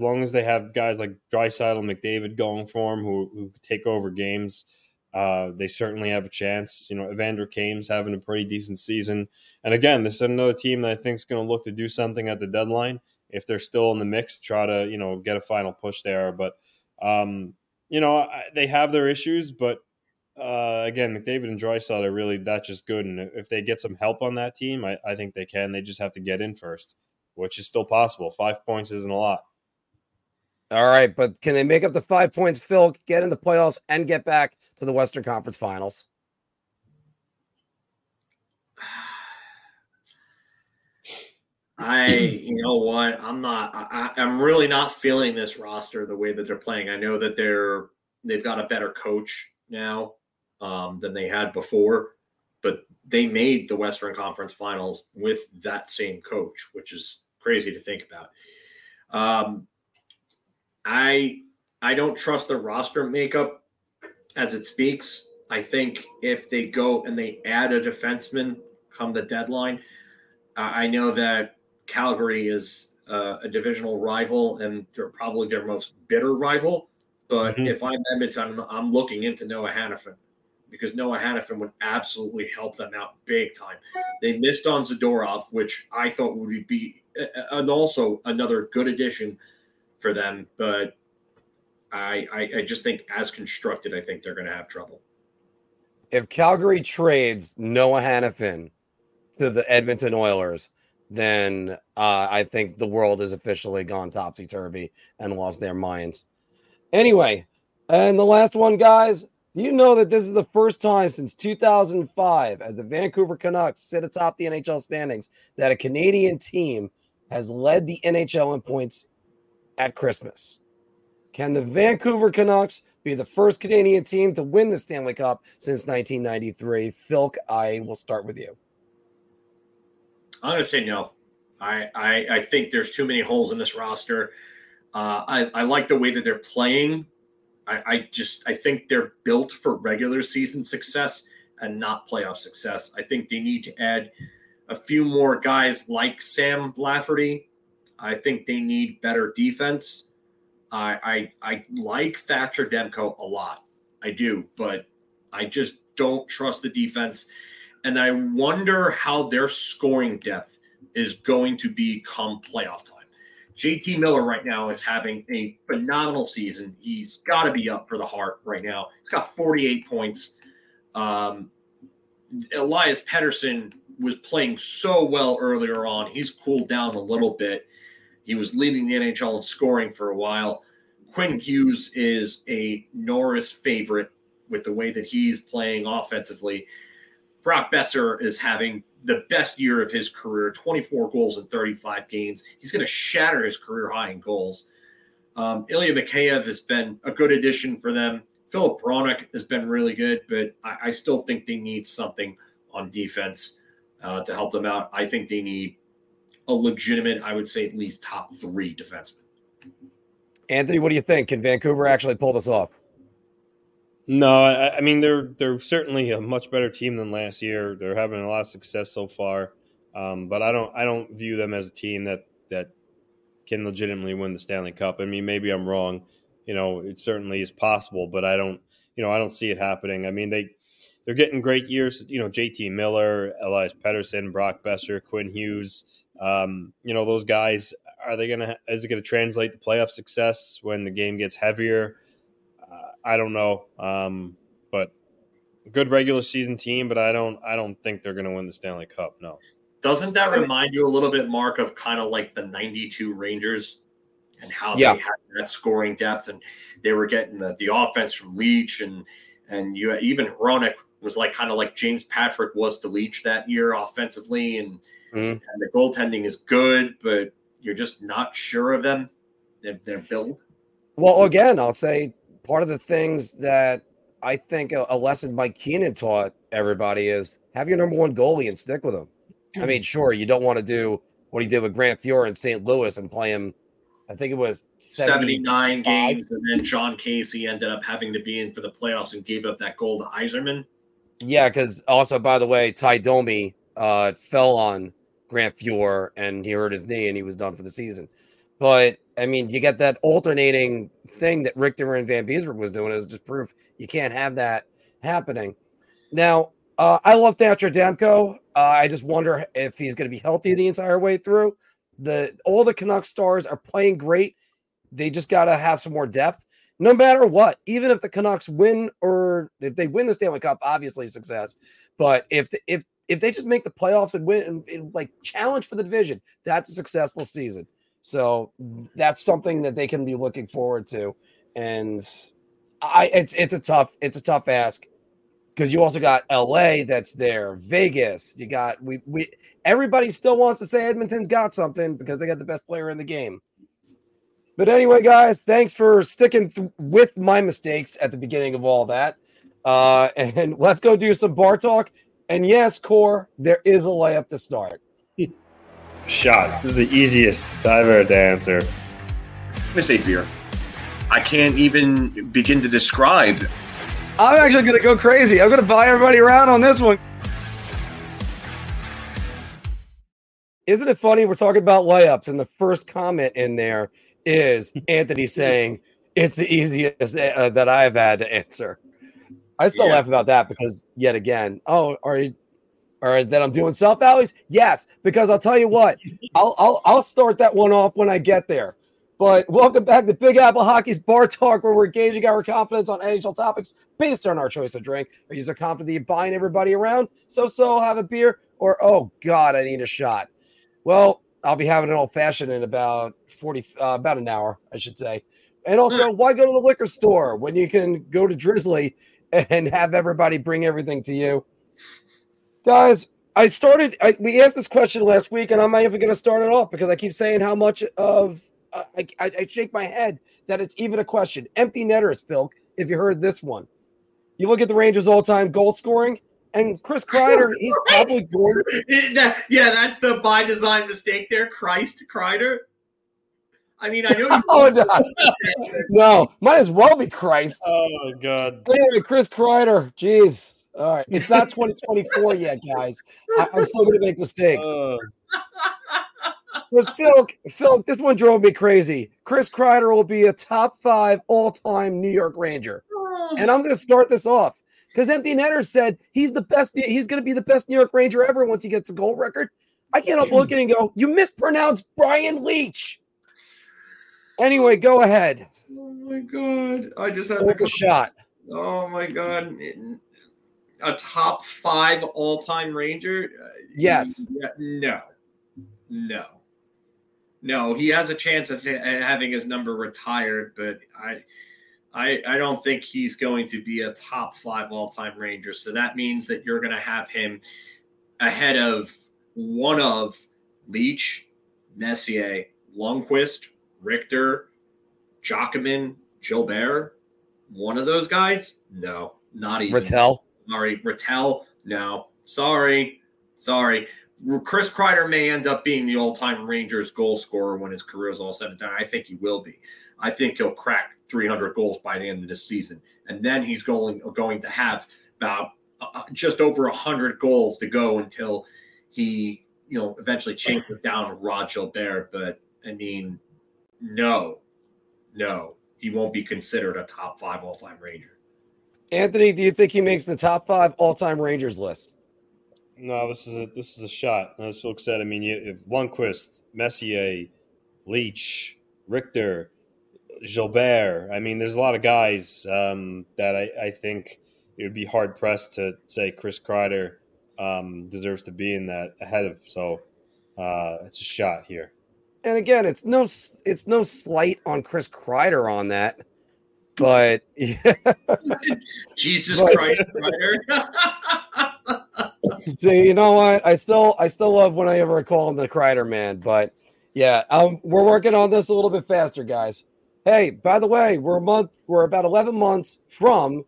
long as they have guys like Draisaitl and McDavid going for them who take over games, they certainly have a chance. Evander Kane's having a pretty decent season. And again, this is another team that I think is going to look to do something at the deadline. if they're still in the mix, try to, you know, get a final push there. But, you know, they have their issues, but again, McDavid and Draisaitl are really that just good. And if they get some help on that team, I think they can. They just have to get in first, which is still possible. 5 points isn't a lot. All right, but can they make up the 5 points, Phil, get in the playoffs, and get back to the Western Conference Finals? You know what? I'm really not feeling this roster the way that they're playing. I know that they've got a better coach now than they had before, but they made the Western Conference Finals with that same coach, which is crazy to think about. I don't trust the roster makeup as it speaks. I think if they go and they add a defenseman come the deadline, I know that Calgary is a divisional rival and they're probably their most bitter rival. But if I'm Edmonton, I'm looking into Noah Hanifin because Noah Hanifin would absolutely help them out big time. They missed on Zadorov, which I thought would be and also another good addition for them. But I just think as constructed, I think they're going to have trouble. If Calgary trades Noah Hanifin to the Edmonton Oilers, then I think the world has officially gone topsy-turvy and lost their minds. Anyway, and the last one, guys, do you know that this is the first time since 2005 as the Vancouver Canucks sit atop the NHL standings that a Canadian team has led the NHL in points at Christmas? Can the Vancouver Canucks be the first Canadian team to win the Stanley Cup since 1993? Phil, I will start with you. I'm going to say no. I think there's too many holes in this roster. I like the way that they're playing. I think they're built for regular season success and not playoff success. I think they need to add a few more guys like Sam Lafferty. I think they need better defense. I like Thatcher Demko a lot. I do, but I just don't trust the defense. And I wonder how their scoring depth is going to be come playoff time. JT Miller right now is having a phenomenal season. He's got to be up for the heart right now. He's got 48 points. Elias Pettersson was playing so well earlier on. He's cooled down a little bit. He was leading the NHL in scoring for a while. Quinn Hughes is a Norris favorite with the way that he's playing offensively. Brock Boeser is having the best year of his career, 24 goals in 35 games. He's going to shatter his career high in goals. Ilya Mikheyev has been a good addition for them. Filip Hronek has been really good, but I still think they need something on defense to help them out. I think they need a legitimate, I would say at least top three defenseman. Anthony, what do you think? Can Vancouver actually pull this off? No, I mean, they're certainly a much better team than last year. They're having a lot of success so far, but I don't view them as a team that can legitimately win the Stanley Cup. I mean, maybe I'm wrong. You know, it certainly is possible, but I don't see it happening. I mean, they're getting great years. You know, JT Miller, Elias Pettersson, Brock Boeser, Quinn Hughes. You know, those guys. Is it gonna translate to playoff success when the game gets heavier? I don't know, but a good regular season team, but I don't think they're going to win the Stanley Cup, no. Doesn't that remind you a little bit, Mark, of kind of like the 92 Rangers and how they had that scoring depth and they were getting the offense from Leach and you even Hronek was like kind of like James Patrick was to Leach that year offensively and the goaltending is good, but you're just not sure of them. They're built. Well, again, I'll say – part of the things that I think a lesson Mike Keenan taught everybody is have your number one goalie and stick with him. I mean, sure, you don't want to do what he did with Grant Fuhr in St. Louis and play him, I think it was 79 games, and then John Casey ended up having to be in for the playoffs and gave up that goal to Yzerman. Yeah, because also, by the way, Ty Domi fell on Grant Fuhr, and he hurt his knee, and he was done for the season. But, I mean, you get that alternating thing that Richter and Van Beesburg was doing. It was just proof you can't have that happening. Now, I love Thatcher Demko. I just wonder if he's going to be healthy the entire way through. All the Canucks stars are playing great. They just got to have some more depth. No matter what, even if the Canucks win, or if they win the Stanley Cup, obviously success. But if they just make the playoffs and win and like challenge for the division, that's a successful season. So that's something that they can be looking forward to. And it's a tough ask, because you also got LA that's there, Vegas. You got everybody still wants to say Edmonton's got something because they got the best player in the game. But anyway, guys, thanks for sticking with my mistakes at the beginning of all that. And let's go do some bar talk. And yes, Core, there is a layup to start. Shot. This is the easiest I've ever to answer. I'm going to say beer. I can't even begin to describe. I'm actually going to go crazy. I'm going to buy everybody around on this one. Isn't it funny? We're talking about layups, and the first comment in there is Anthony saying it's the easiest that I've had to answer. I still laugh about that because, yet again, that I'm doing South Valleys? Yes, because I'll tell you what, I'll start that one off when I get there. But welcome back to Big Apple Hockey's Bar Talk, where we're gauging our confidence on NHL topics based on our choice of drink. Are you so confident that you're buying everybody around? So have a beer, or oh God, I need a shot. Well, I'll be having an old fashioned in about an hour, I should say. And also, why go to the liquor store when you can go to Drizzly and have everybody bring everything to you, guys? We asked this question last week, and I'm not even going to start it off because I keep saying how much of. I shake my head that it's even a question. Empty netters, Phil, if you heard this one. You look at the Rangers' all-time goal scoring, and Chris Kreider, he's probably going to... Yeah, that's the by-design mistake there, Kreider. I mean, I know... Oh, no, might as well be Christ. Oh, God. Anyway, Chris Kreider, jeez. All right, it's not 2024 yet, guys. I'm still going to make mistakes. But Phil, this one drove me crazy. Chris Kreider will be a top 5 all-time New York Ranger. And I'm going to start this off because Empty Netter said he's the best. He's going to be the best New York Ranger ever once he gets a goal record. I can't help looking and go, you mispronounced Brian Leach. Anyway, go ahead. Oh, my God. I just had a shot. Oh, my God. A top 5 all-time Ranger? Yes. No. No, he has a chance of having his number retired, but I don't think he's going to be a top 5 all-time Ranger. So that means that you're going to have him ahead of one of Leach, Messier, Lundqvist, Richter, Jokinen, Gilbert. One of those guys? No, not even. Rattel? No. Sorry. Chris Kreider may end up being the all-time Rangers goal scorer when his career is all said and done. I think he will be. I think he'll crack 300 goals by the end of this season. And then he's going to have about just over 100 goals to go until he, eventually chases down Rod Gilbert. But, I mean, no, he won't be considered a top 5 all-time Ranger. Anthony, do you think he makes the top 5 all-time Rangers list? No, this is a shot. As Phil said, I mean, if Lundqvist, Messier, Leach, Richter, Gilbert, I mean, there's a lot of guys that I think it would be hard pressed to say Chris Kreider deserves to be in that ahead of. So it's a shot here. And again, it's no slight on Chris Kreider on that, but yeah. Jesus Christ, Kreider. So you know what? I still love when I ever call him the Kreider man, but yeah, we're working on this a little bit faster, guys. Hey, by the way, we're about 11 months from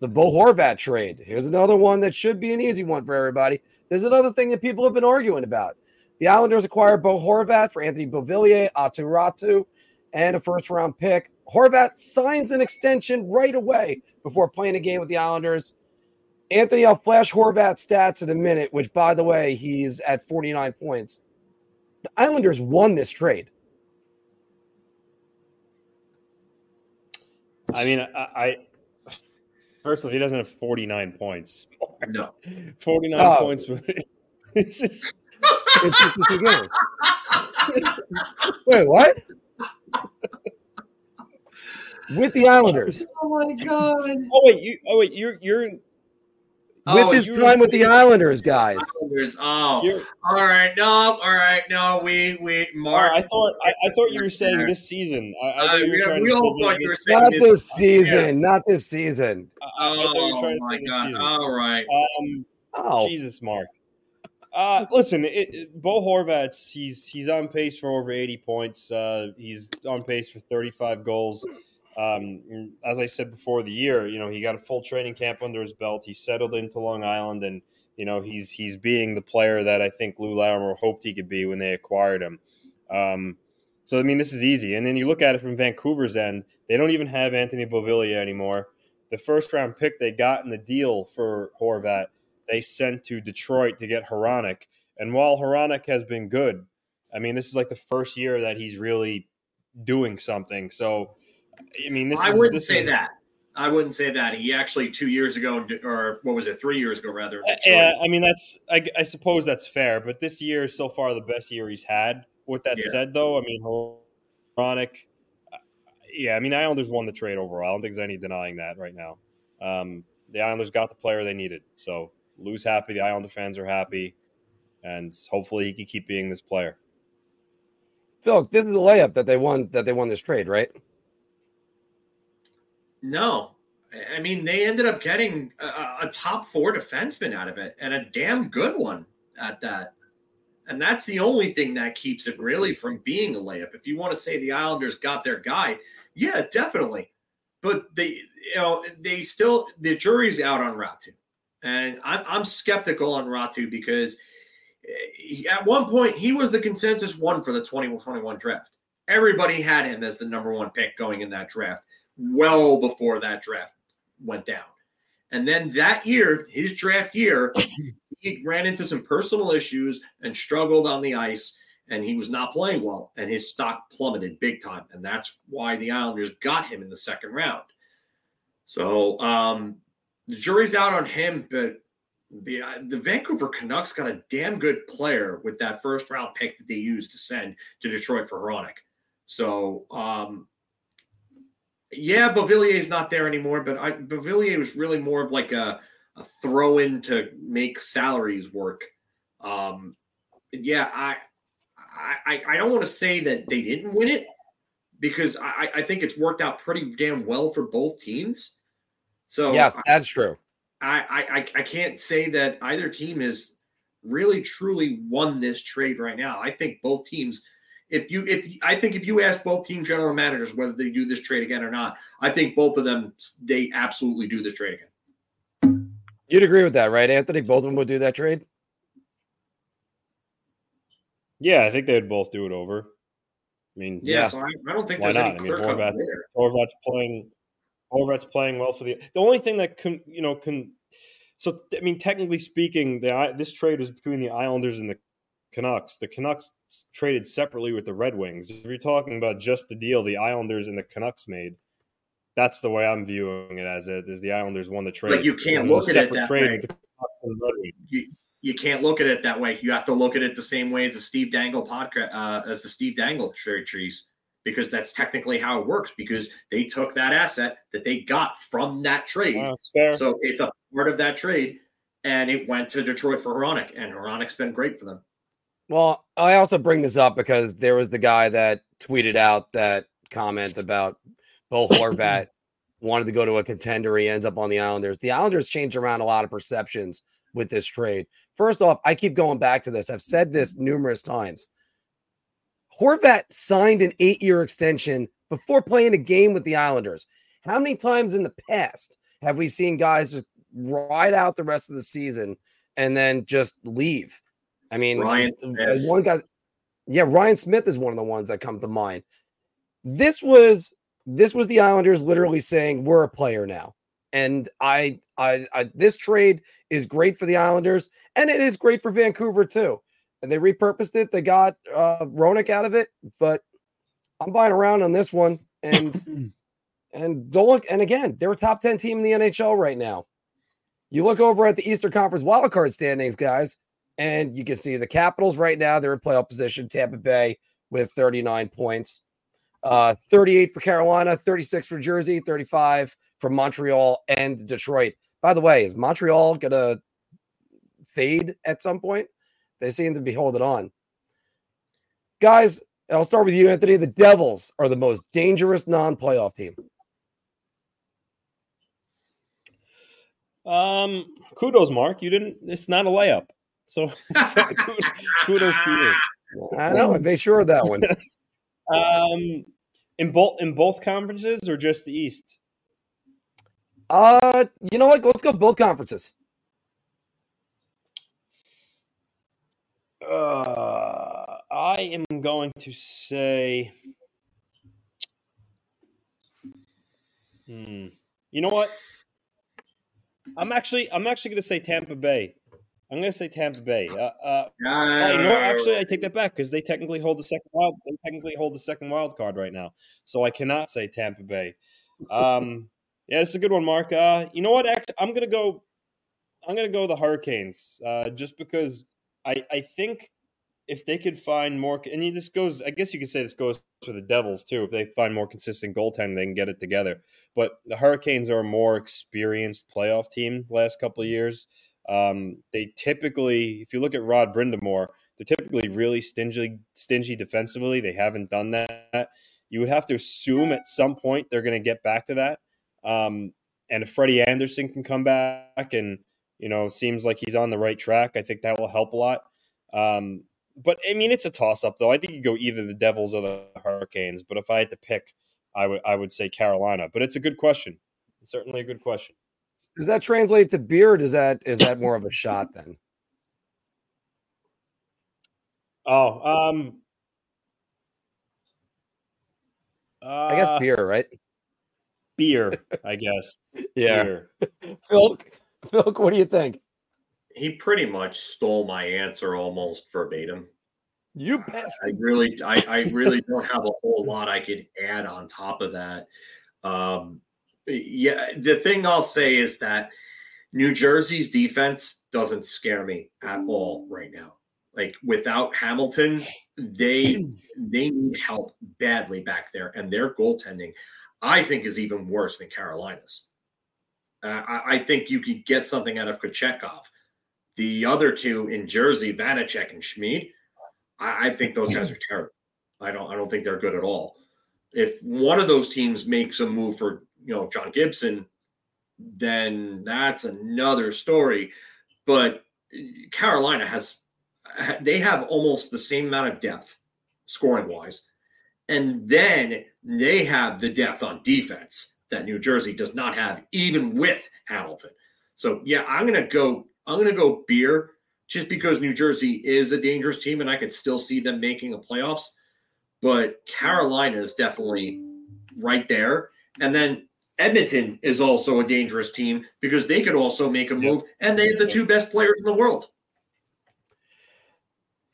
the Bo Horvat trade. Here's another one that should be an easy one for everybody. There's another thing that people have been arguing about. The Islanders acquired Bo Horvat for Anthony Beauvillier, Atu Ratu, and a first-round pick. Horvat signs an extension right away before playing a game with the Islanders. Anthony, I'll flash Horvat's stats in a minute, which, by the way, he's at 49 points. The Islanders won this trade. I mean, I personally, he doesn't have 49 points. No. 49 points. It's just, Wait, what? With the Islanders. Oh my God. Oh wait, you're with his time with the Islanders, guys. Islanders. Oh, all right. No, all right. No, we. Mark. I thought you were saying this season. We all thought you were saying this. Not this season. Not this season. Oh my God! All right. Jesus, Mark. Listen, Bo Horvat's he's on pace for over 80 points. He's on pace for 35 goals. As I said before the year, you know, he got a full training camp under his belt. He settled into Long Island, and you know he's being the player that I think Lou Larimer hoped he could be when they acquired him. So I mean, this is easy. And then you look at it from Vancouver's end; they don't even have Anthony Beauvillier anymore. The first round pick they got in the deal for Horvat, they sent to Detroit to get Hronek. And while Hronek has been good, I mean, this is like the first year that he's really doing something. So. I mean, I wouldn't say that. I wouldn't say that. He actually 2 years ago, or what was it, 3 years ago, rather. Yeah, I mean, I suppose that's fair. But this year is so far the best year he's had. With that said, though, I mean, Hronek. Yeah, I mean, the Islanders won the trade overall. I don't think there's any denying that right now. The Islanders got the player they needed. So Lou's happy. The Islander fans are happy. And hopefully he can keep being this player. Phil, this is the layup that they won this trade, right? No, I mean, they ended up getting a top four defenseman out of it, and a damn good one at that. And that's the only thing that keeps it really from being a layup. If you want to say the Islanders got their guy, yeah, definitely. But the jury's out on Ratu. And I'm skeptical on Ratu because at one point he was the consensus one for the 2021 draft. Everybody had him as the number one pick going in that draft. Well before that draft went down. And then that year, his draft year, he ran into some personal issues and struggled on the ice, and he was not playing well, and his stock plummeted big time. And that's why the Islanders got him in the second round. So the jury's out on him, but the Vancouver Canucks got a damn good player with that first round pick that they used to send to Detroit for Hronek. So, yeah, Beauvillier's not there anymore, but Beauvillier was really more of like a throw-in to make salaries work. I don't want to say that they didn't win it because I think it's worked out pretty damn well for both teams. So yes, that's true. I can't say that either team has really truly won this trade right now. I think both teams. If you ask both team general managers whether they do this trade again or not, I think both of them, they absolutely do this trade again. You'd agree with that, right, Anthony? Both of them would do that trade? Yeah, I think they'd both do it over. I mean, yeah. So I don't think there's any clear cut there. Horvat's playing well for the only thing that can. So I mean, technically speaking, this trade was between the Islanders and the Canucks. The Canucks traded separately with the Red Wings. If you're talking about just the deal the Islanders and the Canucks made, that's the way I'm viewing it as it is. The Islanders won the trade. But you can't look at it that way. You can't look at it that way. You have to look at it the same way as the Steve Dangle podcast, as the Steve Dangle trade trees, because that's technically how it works. Because they took that asset that they got from that trade, that's fair. So it's a part of that trade, and it went to Detroit for Hronek, and Hronik's been great for them. Well, I also bring this up because there was the guy that tweeted out that comment about Bo Horvat wanted to go to a contender. He ends up on the Islanders. The Islanders changed around a lot of perceptions with this trade. First off, I keep going back to this. I've said this numerous times. Horvat signed an 8-year extension before playing a game with the Islanders. How many times in the past have we seen guys just ride out the rest of the season and then just leave? I mean, Ryan Smith is one of the ones that come to mind. This was the Islanders literally saying we're a player now, and I this trade is great for the Islanders, and it is great for Vancouver too. And they repurposed it; they got Hronek out of it. But I'm buying around on this one, and don't look. And again, they're a top 10 team in the NHL right now. You look over at the Eastern Conference wildcard standings, guys. And you can see the Capitals right now, they're in playoff position. Tampa Bay, with 39 points. 38 for Carolina, 36 for Jersey, 35 for Montreal and Detroit. By the way, is Montreal going to fade at some point? They seem to be holding on. Guys, I'll start with you, Anthony. The Devils are the most dangerous non-playoff team. Kudos, Mark. You didn't. It's not a layup. So kudos to you. I know. I made sure of that one. In both conferences or just the East? You know what? Let's go both conferences. I am going to say. You know what? I'm actually going to say Tampa Bay. I take that back because they technically hold the second wild. They technically hold the second wild card right now, so I cannot say Tampa Bay. Yeah, it's a good one, Mark. You know what? Actually, I'm gonna go the Hurricanes, just because I think if they could find more, and this goes, I guess you could say this goes for the Devils too. If they find more consistent goaltending, they can get it together. But the Hurricanes are a more experienced playoff team the last couple of years. They typically, if you look at Rod Brindamore, they're typically really stingy defensively. They haven't done that. You would have to assume at some point they're going to get back to that. And if Freddie Anderson can come back and, you know, seems like he's on the right track, I think that will help a lot. But, I mean, it's a toss-up, though. I think you go either the Devils or the Hurricanes. But if I had to pick, I would say Carolina. But it's a good question. It's certainly a good question. Does that translate to beer? Or is that more of a shot then? I guess beer, right? Beer, I guess. Yeah. Beer. Filk, what do you think? He pretty much stole my answer almost verbatim. You passed. I really don't have a whole lot I could add on top of that. Yeah, the thing I'll say is that New Jersey's defense doesn't scare me at all right now. Like, without Hamilton, they need help badly back there, and their goaltending, I think, is even worse than Carolina's. I think you could get something out of Kochetkov. The other two in Jersey, Vanacek and Schmid, I think those guys are terrible. I don't think they're good at all. If one of those teams makes a move for, you know, John Gibson, then that's another story. But Carolina they have almost the same amount of depth scoring wise. And then they have the depth on defense that New Jersey does not have, even with Hamilton. So yeah, I'm going to go beer just because New Jersey is a dangerous team and I could still see them making the playoffs, but Carolina is definitely right there. And then Edmonton is also a dangerous team because they could also make a move, and they have the two best players in the world.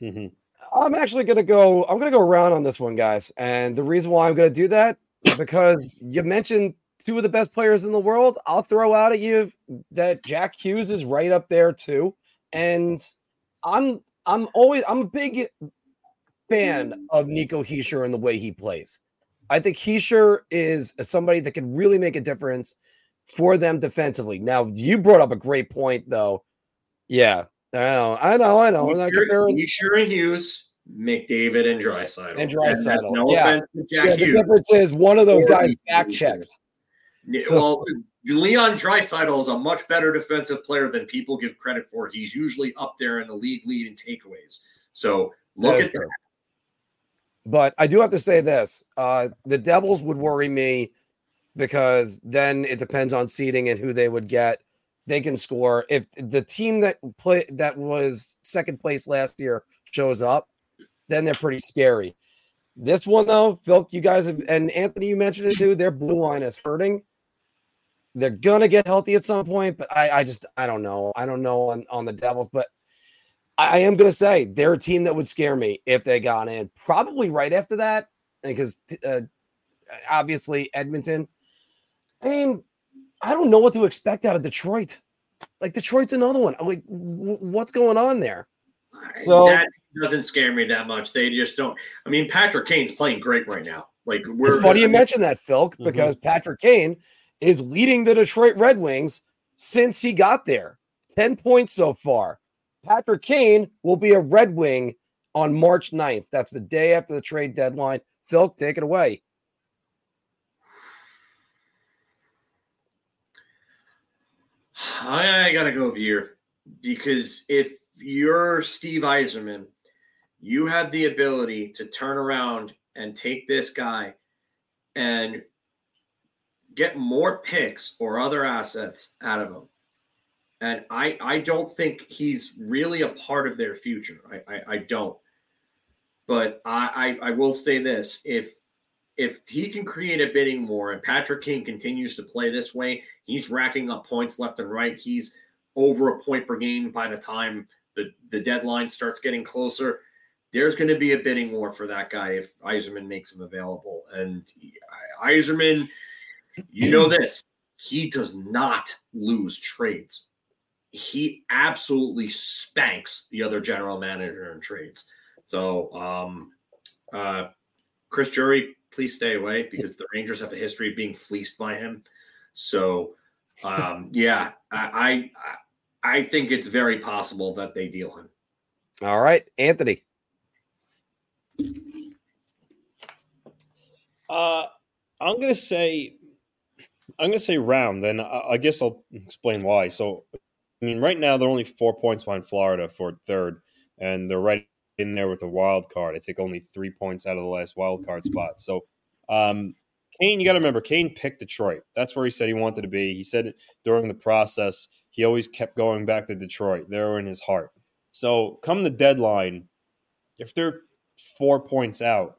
Mm-hmm. I'm going to go around on this one, guys. And the reason why I'm going to do that is because you mentioned two of the best players in the world. I'll throw out at you that Jack Hughes is right up there too. And I'm a big fan of Nico Hischier and the way he plays. I think Hischier is somebody that can really make a difference for them defensively. Now, you brought up a great point, though. Yeah, I know. Hischier and Hughes, McDavid and Draisaitl. The difference is one of those guys back checks. Well, Leon Draisaitl is a much better defensive player than people give credit for. He's usually up there in the league lead in takeaways. So look at that. But I do have to say this. The Devils would worry me because then it depends on seeding and who they would get. They can score. If the team that was second place last year shows up, then they're pretty scary. This one, though, Phil, you guys have, and Anthony, you mentioned it too, their blue line is hurting. They're going to get healthy at some point, but I don't know. I don't know on the Devils, but I am going to say they're a team that would scare me if they got in. Probably right after that, because obviously Edmonton. I mean, I don't know what to expect out of Detroit. Like, Detroit's another one. I'm like, what's going on there? So that doesn't scare me that much. They just don't. I mean, Patrick Kane's playing great right now. Like, it's funny you mentioned that, Phil, because Patrick Kane is leading the Detroit Red Wings since he got there. 10 points so far. Patrick Kane will be a Red Wing on March 9th. That's the day after the trade deadline. Phil, take it away. I got to go here because if you're Steve Yzerman, you have the ability to turn around and take this guy and get more picks or other assets out of him. And I don't think he's really a part of their future. I don't. But I will say this. If he can create a bidding war and Patrick King continues to play this way, he's racking up points left and right. He's over a point per game by the time the deadline starts getting closer. There's going to be a bidding war for that guy if Yzerman makes him available. And Yzerman, you know this, he does not lose trades. He absolutely spanks the other general manager in trades. So, Chris Drury, please stay away because the Rangers have a history of being fleeced by him. So, I think it's very possible that they deal him. All right, Anthony. I'm gonna say round, and I guess I'll explain why. So, I mean, right now they're only 4 points behind Florida for third, and they're right in there with the wild card. I think only 3 points out of the last wild card spot. So, Kane, you got to remember, Kane picked Detroit. That's where he said he wanted to be. He said during the process he always kept going back to Detroit. They were in his heart. So, come the deadline, if they're 4 points out,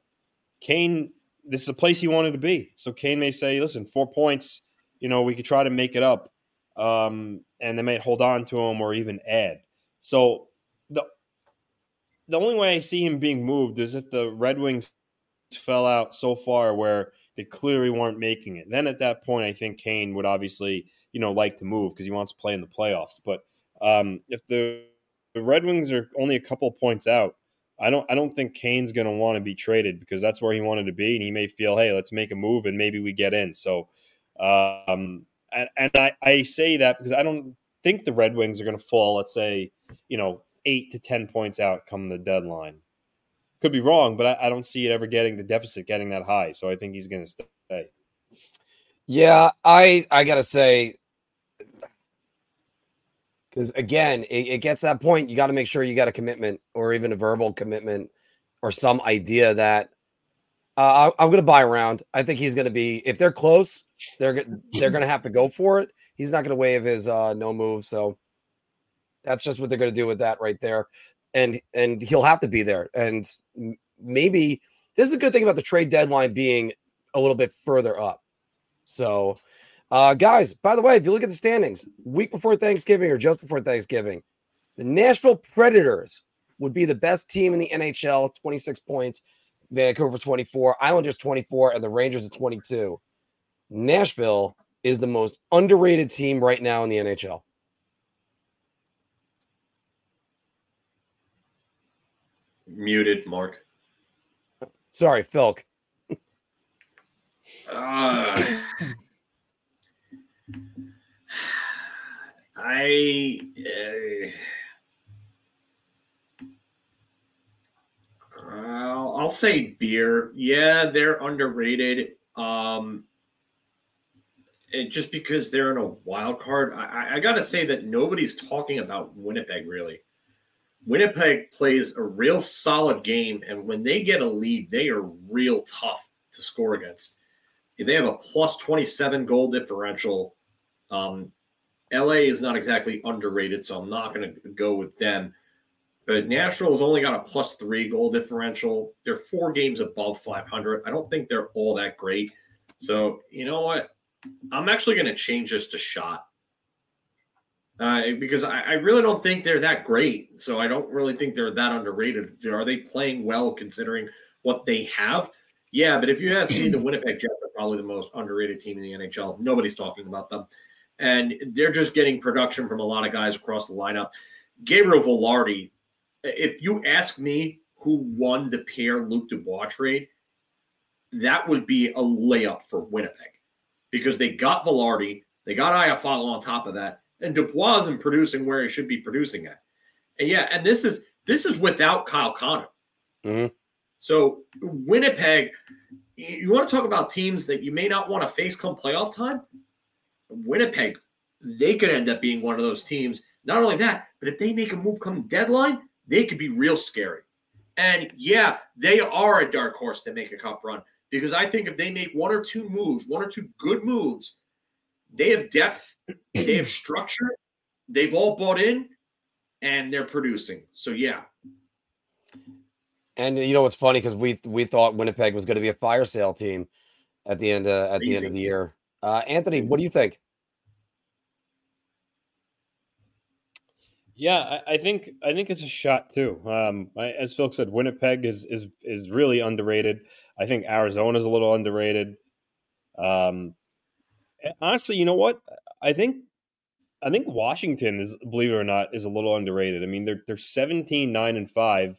Kane, this is a place he wanted to be. So Kane may say, listen, 4 points, you know, we could try to make it up. And they might hold on to him or even add. So the only way I see him being moved is if the Red Wings fell out so far where they clearly weren't making it. Then at that point, I think Kane would obviously, you know, like to move because he wants to play in the playoffs. But if the Red Wings are only a couple of points out, I don't think Kane's going to want to be traded because that's where he wanted to be, and he may feel, hey, let's make a move and maybe we get in. So, I say that because I don't think the Red Wings are going to fall, let's say, you know, 8 to 10 points out come the deadline. Could be wrong, but I don't see it ever getting the deficit getting that high. So I think he's going to stay. Yeah, I got to say, because, again, it gets that point. You got to make sure you got a commitment or even a verbal commitment or some idea that I'm going to buy around. I think he's going to be – if they're close, they're going to have to go for it. He's not going to waive his no move. So that's just what they're going to do with that right there. And he'll have to be there. And maybe – this is a good thing about the trade deadline being a little bit further up. So – guys, by the way, if you look at the standings, week before Thanksgiving or just before Thanksgiving, the Nashville Predators would be the best team in the NHL, 26 points, Vancouver 24, Islanders 24, and the Rangers at 22. Nashville is the most underrated team right now in the NHL. Muted, Mark. Sorry, Philk. I'll say beer. Yeah, they're underrated. And just because they're in a wild card, I got to say that nobody's talking about Winnipeg, really. Winnipeg plays a real solid game, and when they get a lead, they are real tough to score against. They have a plus 27 goal differential. LA is not exactly underrated, so I'm not going to go with them. But Nashville's only got a plus 3 goal differential. They're 4 games above 500. I don't think they're all that great. So, you know what? I'm actually going to change this to shot. Because I really don't think they're that great. So I don't really think they're that underrated. Are they playing well considering what they have? Yeah, but if you ask me, the Winnipeg Jets are probably the most underrated team in the NHL. Nobody's talking about them. And they're just getting production from a lot of guys across the lineup. Gabriel Velarde if you ask me who won the Pierre-Luc Dubois trade, that would be a layup for Winnipeg because they got Velarde, they got Iafallo on top of that, and Dubois isn't producing where he should be producing at. And yeah, and this is without Kyle Connor. Mm-hmm. So Winnipeg, you want to talk about teams that you may not want to face come playoff time? Winnipeg, they could end up being one of those teams. Not only that, but if they make a move come deadline, they could be real scary. And yeah, they are a dark horse to make a cup run because I think if they make one or two moves, one or two good moves, they have depth, they have structure, they've all bought in, and they're producing. So yeah. And you know what's funny because we thought Winnipeg was going to be a fire sale team at the end of the year. Anthony, what do you think? Yeah, I think it's a shot too. As Phil said, Winnipeg is really underrated. I think Arizona's a little underrated. Honestly, you know what? I think Washington is, believe it or not, is a little underrated. I mean, they're 17, 9-5.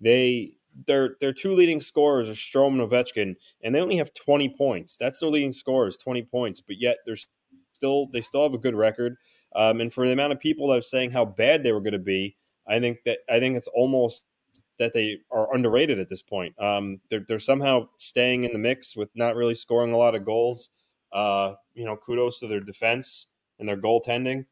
Their two leading scorers are Strome and Ovechkin, and they only have 20 points. That's their leading scorers, 20 points. But yet they still have a good record. And for the amount of people that are saying how bad they were going to be, I think it's almost that they are underrated at this point. They're somehow staying in the mix with not really scoring a lot of goals. Kudos to their defense and their goaltending.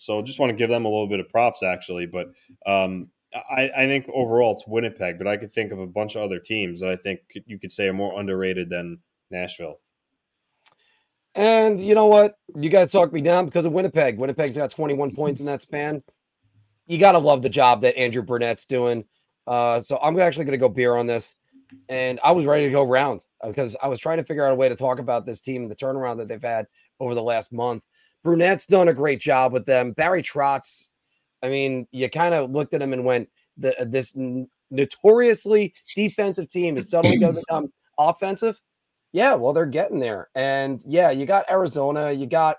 So just want to give them a little bit of props actually, but I think overall it's Winnipeg, but I could think of a bunch of other teams that I think you could say are more underrated than Nashville. And you know what? You guys talked me down because of Winnipeg. Winnipeg's got 21 points in that span. You got to love the job that Andrew Burnett's doing. So I'm actually going to go beer on this. And I was ready to go round because I was trying to figure out a way to talk about this team and the turnaround that they've had over the last month. Burnett's done a great job with them. Barry Trotz, I mean, you kind of looked at him and went, this notoriously defensive team is suddenly going to become offensive. Yeah, well, they're getting there. And yeah, you got Arizona, you got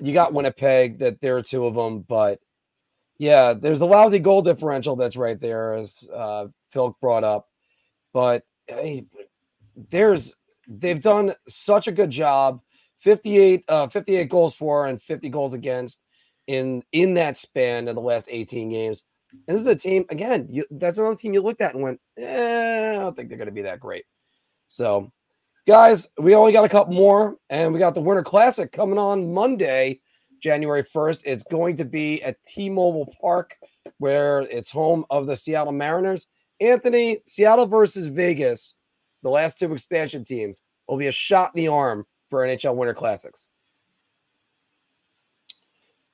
Winnipeg, that there are two of them. But yeah, there's a lousy goal differential that's right there, as Phil brought up. But hey, they've done such a good job, 58 goals for and 50 goals against in that span of the last 18 games. And this is a team, again, that's another team you looked at and went, I don't think they're going to be that great. So guys, we only got a couple more, and we got the Winter Classic coming on Monday, January 1st. It's going to be at T-Mobile Park, where it's home of the Seattle Mariners. Anthony, Seattle versus Vegas, the last two expansion teams, will be a shot in the arm for NHL Winter Classics.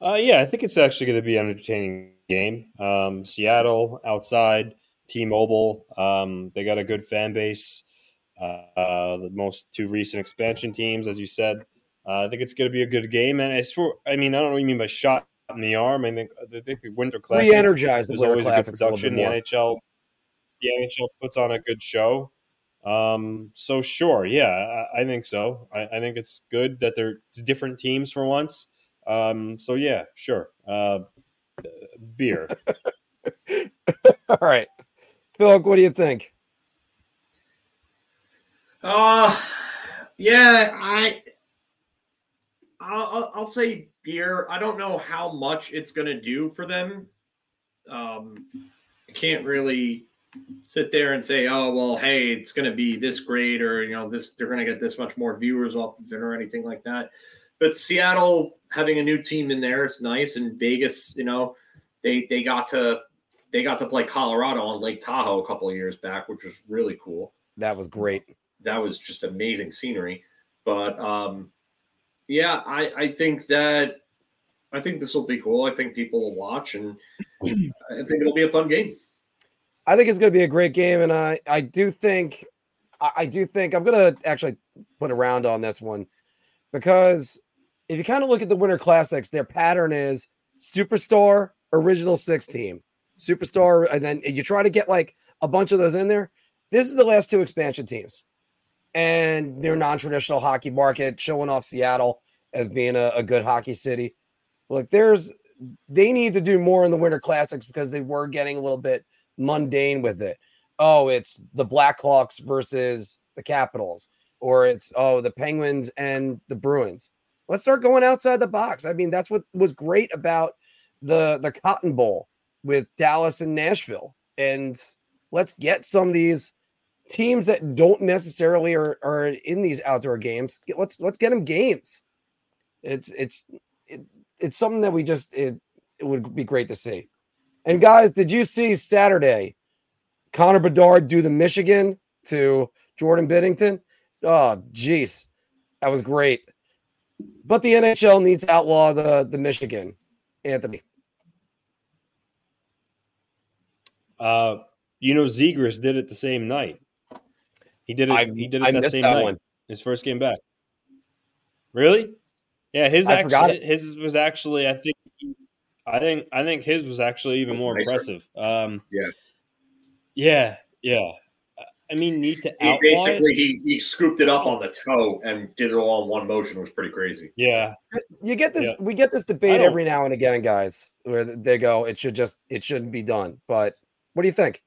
Yeah, I think it's actually going to be an entertaining game. Seattle outside, T-Mobile, they got a good fan base. The most two recent expansion teams, as you said. I think it's going to be a good game. And I don't know what you mean by shot in the arm. I think the Winter Classic re-energized. There's always a good production. The NHL puts on a good show. So sure, yeah, I think so. I think it's good that they're different teams for once. So yeah, sure. Beer. All right, Phil, what do you think? I'll say beer. I don't know how much it's going to do for them. I can't really sit there and say, oh, well, hey, it's going to be this great or, they're going to get this much more viewers off of it or anything like that. But Seattle having a new team in there, it's nice. And Vegas, they got to play Colorado on Lake Tahoe a couple of years back, which was really cool. That was great. That was just amazing scenery. But I think this will be cool. I think people will watch, and I think it'll be a fun game. I think it's going to be a great game, and I do think I'm going to actually put a round on this one, because if you kind of look at the Winter Classics, their pattern is superstar, original six team, superstar, and then you try to get like a bunch of those in there. This is the last two expansion teams and their non-traditional hockey market, showing off Seattle as being a good hockey city. Look, there's they need to do more in the Winter Classics because they were getting a little bit mundane with it. Oh, it's the Blackhawks versus the Capitals, or it's, oh, the Penguins and the Bruins. Let's start going outside the box. I mean, that's what was great about the Cotton Bowl with Dallas and Nashville. And let's get some of these teams that don't necessarily are in these outdoor games. Let's get them games. It's something that we just, it would be great to see. And guys, did you see Saturday Connor Bedard do the Michigan to Jordan Binnington? Oh, geez. That was great. But the NHL needs to outlaw the Michigan. Anthony. Zegras did it the same night. He did it that same night. His first game back. Really? Yeah, his was actually even more impressive. Yeah. I mean, need to outlaw He scooped it up on the toe and did it all in one motion. It was pretty crazy. Yeah. You get this. Yeah. We get this debate every now and again, guys, where they go, it shouldn't be done. But what do you think?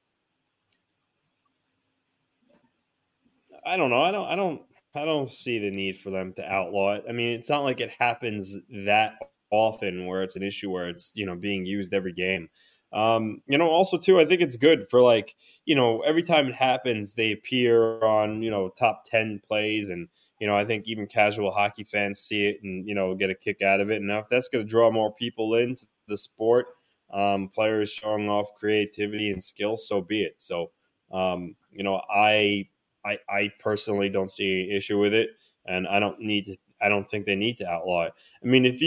I don't know. I don't see the need for them to outlaw it. I mean, it's not like it happens that often where it's an issue where it's, being used every game. Also too, I think it's good for every time it happens, they appear on, top 10 plays. And, I think even casual hockey fans see it and, get a kick out of it. And if that's going to draw more people into the sport, players showing off creativity and skill, so be it. So, I personally don't see an issue with it, and I don't think they need to outlaw it. I mean, if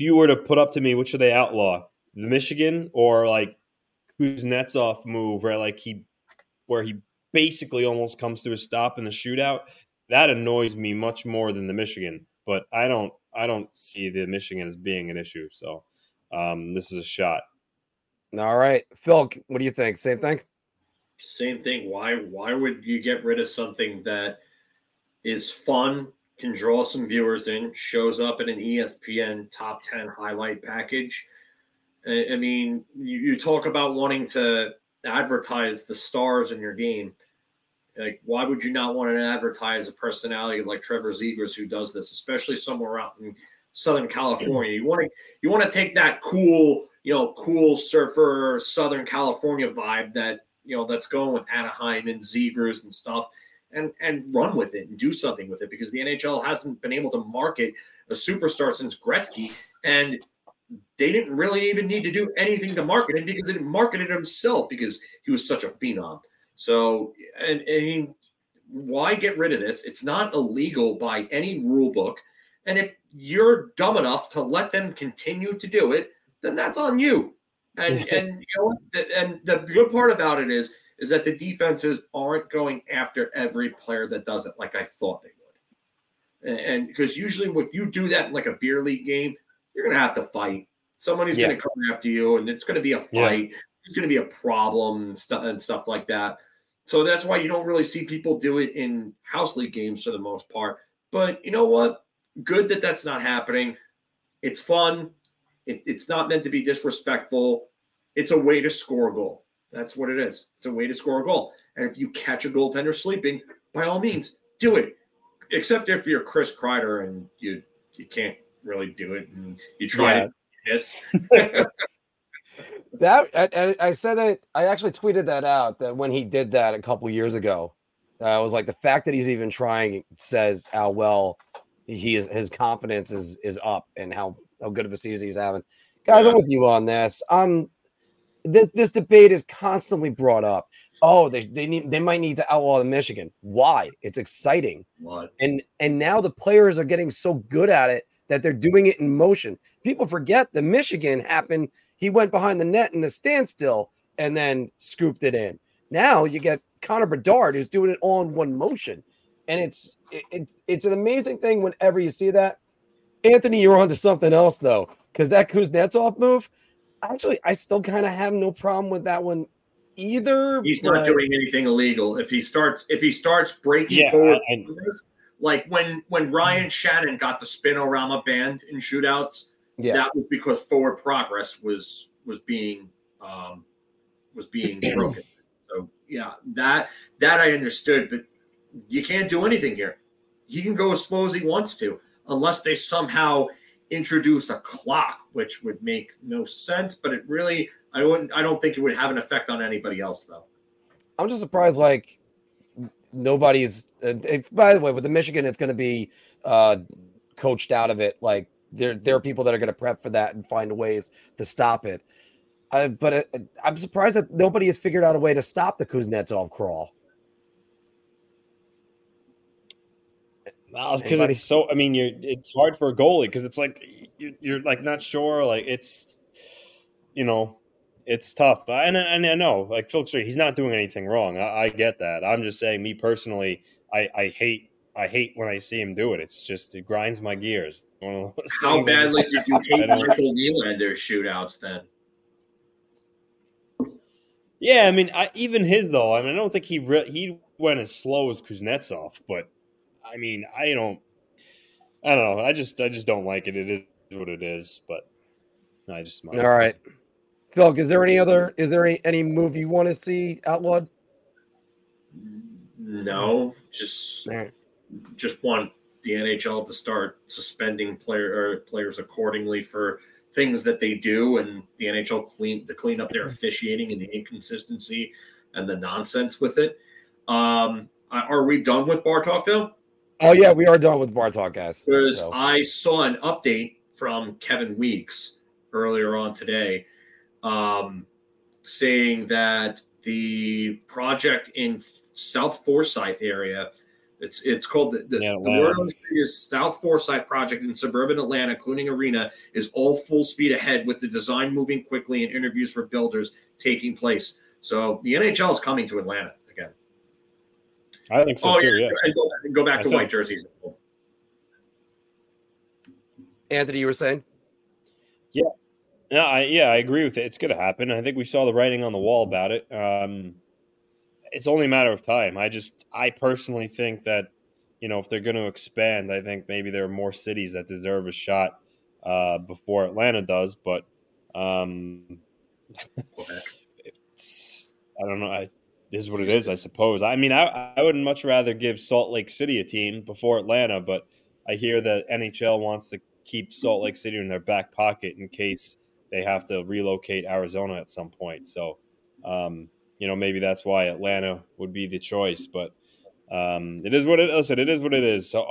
you were to put up to me, what should they outlaw? The Michigan or Kuznetsov move where he basically almost comes to a stop in the shootout? That annoys me much more than the Michigan, but I don't see the Michigan as being an issue. So this is a shot. All right, Phil, what do you think? Same thing? Same thing. Why would you get rid of something that is fun, can draw some viewers in, shows up in an ESPN top 10 highlight package? I mean, you talk about wanting to advertise the stars in your game. Why would you not want to advertise a personality like Trevor Zegras who does this, especially somewhere out in Southern California? You want to take that cool surfer Southern California vibe that that's going with Anaheim and Zegras and stuff, and run with it and do something with it, because the NHL hasn't been able to market a superstar since Gretzky, and they didn't really even need to do anything to market him because he marketed himself because he was such a phenom. So, and why get rid of this? It's not illegal by any rule book. And if you're dumb enough to let them continue to do it, then that's on you. And the good part about it is that the defenses aren't going after every player that does it like I thought they would. And because usually if you do that in a beer league game, you're going to have to fight. Somebody's going to come after you, and it's going to be a fight. Yeah. It's going to be a problem and stuff like that. So that's why you don't really see people do it in house league games for the most part. But you know what? Good that that's not happening. It's fun. It's not meant to be disrespectful. It's a way to score a goal. That's what it is. It's a way to score a goal. And if you catch a goaltender sleeping, by all means, do it. Except if you're Chris Kreider and you can't really do it and you try to miss. I said that. I actually tweeted that out, that when he did that a couple years ago, I was like, the fact that he's even trying says how well his confidence is up and how good of a season he's having. Guys, I'm with you on this. This debate is constantly brought up. Oh, they might need to outlaw the Michigan. Why? It's exciting. What? And now the players are getting so good at it that they're doing it in motion. People forget the Michigan happened. He went behind the net in a standstill and then scooped it in. Now you get Connor Bedard who's doing it all in one motion. And it's an amazing thing whenever you see that. Anthony, you're on to something else, though, because that Kuznetsov move, actually, I still kind of have no problem with that one either. He's not doing anything illegal. If he starts breaking forward, like when Ryan Shannon got the spinorama banned in shootouts, Yeah. That was because forward progress was being broken. So yeah, that I understood, but you can't do anything here. He can go as slow as he wants to, unless they somehow introduce a clock, which would make no sense. But it really, I don't think it would have an effect on anybody else, though. I'm just surprised, like nobody is. By the way, with the Michigan, it's going to be coached out of it. Like there are people that are going to prep for that and find ways to stop it. But I'm surprised that nobody has figured out a way to stop the Kuznetsov crawl. Because it's so, I mean, it's hard for a goalie because it's like you're like not sure, like it's, you know, it's tough. And I know, like Phil Street, he's not doing anything wrong. I get that. I'm just saying, me personally, I hate when I see him do it. It's just it grinds my gears. How badly did you hate Michael Nylander's shootouts then? Yeah, I mean, even his though. I mean, I don't think he went as slow as Kuznetsov, but. I mean, I don't know. I just don't like it. It is what it is, but I just might. All right. Phil, is there any movie you want to see outlawed? No, just want the NHL to start suspending players accordingly for things that they do, and the NHL clean up their officiating and the inconsistency and the nonsense with it. Are we done with Bar Talk though? Oh, yeah, we are done with Bar Talk, guys. So. I saw an update from Kevin Weeks earlier on today saying that the project in South Forsyth area, it's called the South Forsyth Project in suburban Atlanta, including Arena, is all full speed ahead with the design moving quickly and interviews for builders taking place. So the NHL is coming to Atlanta. I think so, yeah. And go back to white jerseys. Anthony, you were saying? Yeah. I agree with it. It's going to happen. I think we saw the writing on the wall about it. It's only a matter of time. I personally think that, you know, if they're going to expand, I think maybe there are more cities that deserve a shot before Atlanta does. But I don't know. This is what it is, I suppose. I mean, I would much rather give Salt Lake City a team before Atlanta, but I hear that NHL wants to keep Salt Lake City in their back pocket in case they have to relocate Arizona at some point. So, you know, maybe that's why Atlanta would be the choice. But it is what it is. It is what it is. So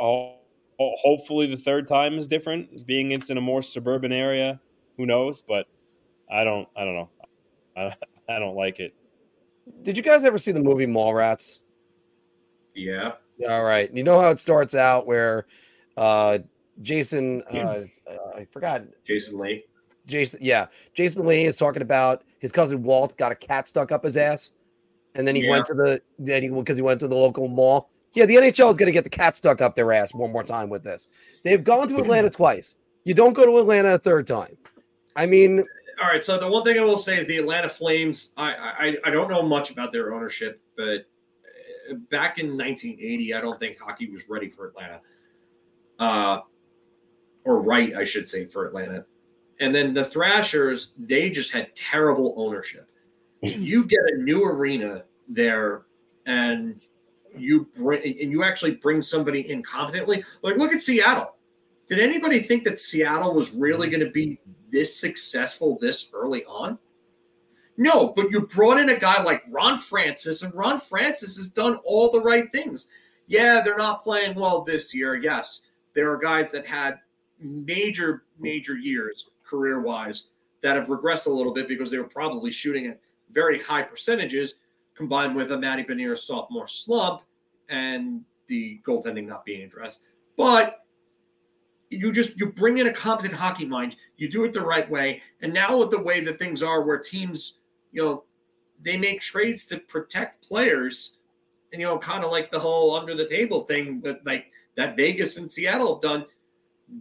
hopefully the third time is different. Being it's in a more suburban area, who knows? But I don't know. I don't like it. Did you guys ever see the movie Mallrats? Yeah. All right. You know how it starts out where Jason, I forgot. Jason Lee. Jason Lee is talking about his cousin Walt got a cat stuck up his ass, and then he went to the local mall. Yeah, the NHL is going to get the cat stuck up their ass one more time with this. They've gone to Atlanta twice. You don't go to Atlanta a third time. I mean. All right, so the one thing I will say is the Atlanta Flames, I don't know much about their ownership, but back in 1980, I don't think hockey was ready for Atlanta. Or right, I should say, for Atlanta. And then the Thrashers, they just had terrible ownership. You get a new arena there, and you actually bring somebody incompetently. Like, look at Seattle. Did anybody think that Seattle was really going to be this successful this early on? No, but you brought in a guy like Ron Francis, and Ron Francis has done all the right things. Yeah, they're not playing well this year. Yes, there are guys that had major, major years career-wise that have regressed a little bit because they were probably shooting at very high percentages combined with a Matty Beniers sophomore slump and the goaltending not being addressed. But You bring in a competent hockey mind, you do it the right way, and now with the way that things are where teams, you know, they make trades to protect players and, you know, kind of like the whole under the table thing that like that Vegas and Seattle have done,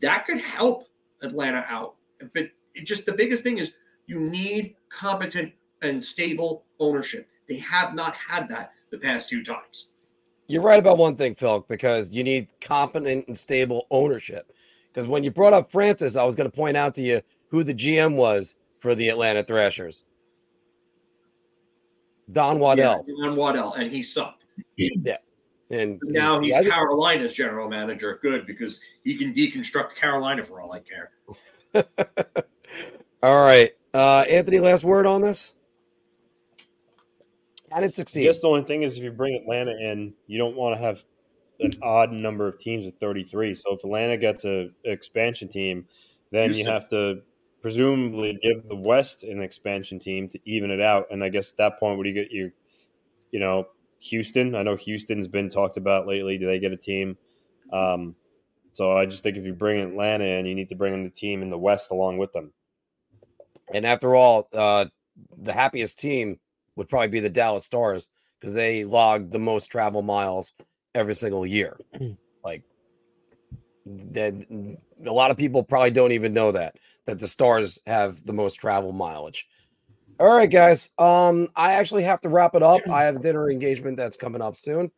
that could help Atlanta out. But it just the biggest thing is you need competent and stable ownership. They have not had that the past two times. You're right about one thing, Phil, because you need competent and stable ownership. because when you brought up Francis, I was going to point out to you who the GM was for the Atlanta Thrashers. Don Waddell. Yeah, Don Waddell, and he sucked. Yeah. And now he's Carolina's general manager. Good, because he can deconstruct Carolina for all I care. All right. Anthony, last word on this? I didn't succeed. I guess the only thing is if you bring Atlanta in, you don't want to have an odd number of teams at 33. So if Atlanta gets an expansion team, then you have to presumably give the West an expansion team to even it out. And I guess at that point, what do you get? You know, Houston. I know Houston's been talked about lately. Do they get a team? So I just think if you bring Atlanta in, you need to bring in the team in the West along with them. And after all, the happiest team would probably be the Dallas Stars because they logged the most travel miles every single year. Like, a lot of people probably don't even know that the Stars have the most travel mileage. All right, guys. I actually have to wrap it up. I have dinner engagement that's coming up soon.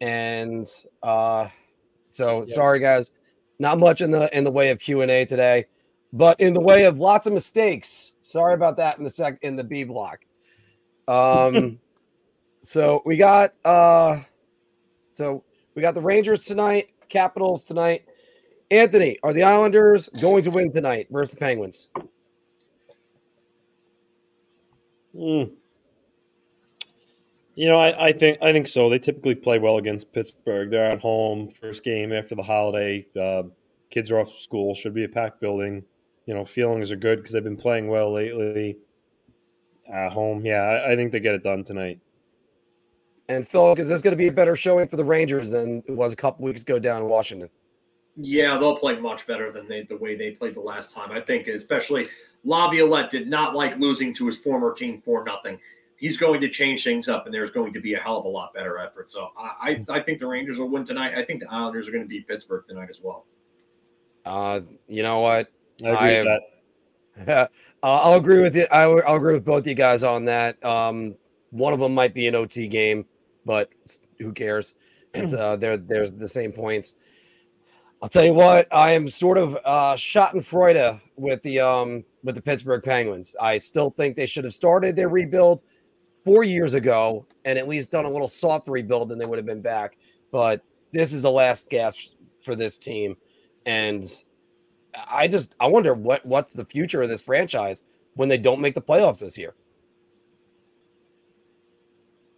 And sorry, guys, not much in the way of Q&A today, but in the way of lots of mistakes. Sorry about that in the B block. So we got the Rangers tonight, Capitals tonight. Anthony, are the Islanders going to win tonight versus the Penguins? You know, I think so. They typically play well against Pittsburgh. They're at home, first game after the holiday. Kids are off school, should be a packed building. You know, feelings are good because they've been playing well lately. At home, yeah, I think they get it done tonight. And Phil, is this going to be a better showing for the Rangers than it was a couple weeks ago down in Washington? Yeah, they'll play much better than the way they played the last time. I think especially Laviolette did not like losing to his former team 4-0. He's going to change things up, and there's going to be a hell of a lot better effort. So I think the Rangers will win tonight. I think the Islanders are going to beat Pittsburgh tonight as well. You know what? I agree with that. I'll agree with you. I'll agree with both you guys on that. One of them might be an OT game, but who cares? It's there's the same points. I'll tell you what, I am sort of schadenfreude with the Pittsburgh Penguins. I still think they should have started their rebuild 4 years ago and at least done a little soft rebuild, and they would have been back. But this is the last gasp for this team, and I wonder what's the future of this franchise when they don't make the playoffs this year.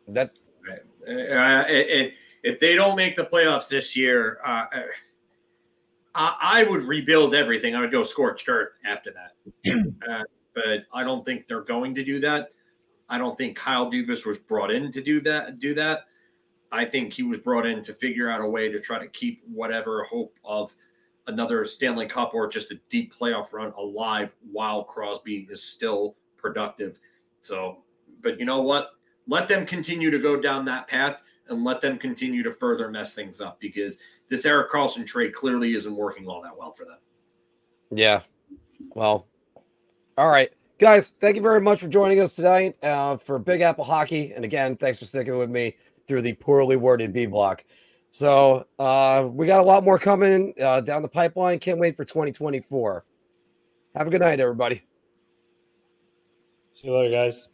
That if they don't make the playoffs this year. I would rebuild everything. I would go scorched earth after that. But I don't think they're going to do that. I don't think Kyle Dubas was brought in to do that. I think he was brought in to figure out a way to try to keep whatever hope of another Stanley Cup or just a deep playoff run alive while Crosby is still productive. So, but you know what? Let them continue to go down that path and let them continue to further mess things up because this Erik Karlsson trade clearly isn't working all that well for them. Yeah. Well, all right, guys, thank you very much for joining us tonight for Big Apple Hockey. And again, thanks for sticking with me through the poorly worded B block. So we got a lot more coming down the pipeline. Can't wait for 2024. Have a good night, everybody. See you later, guys.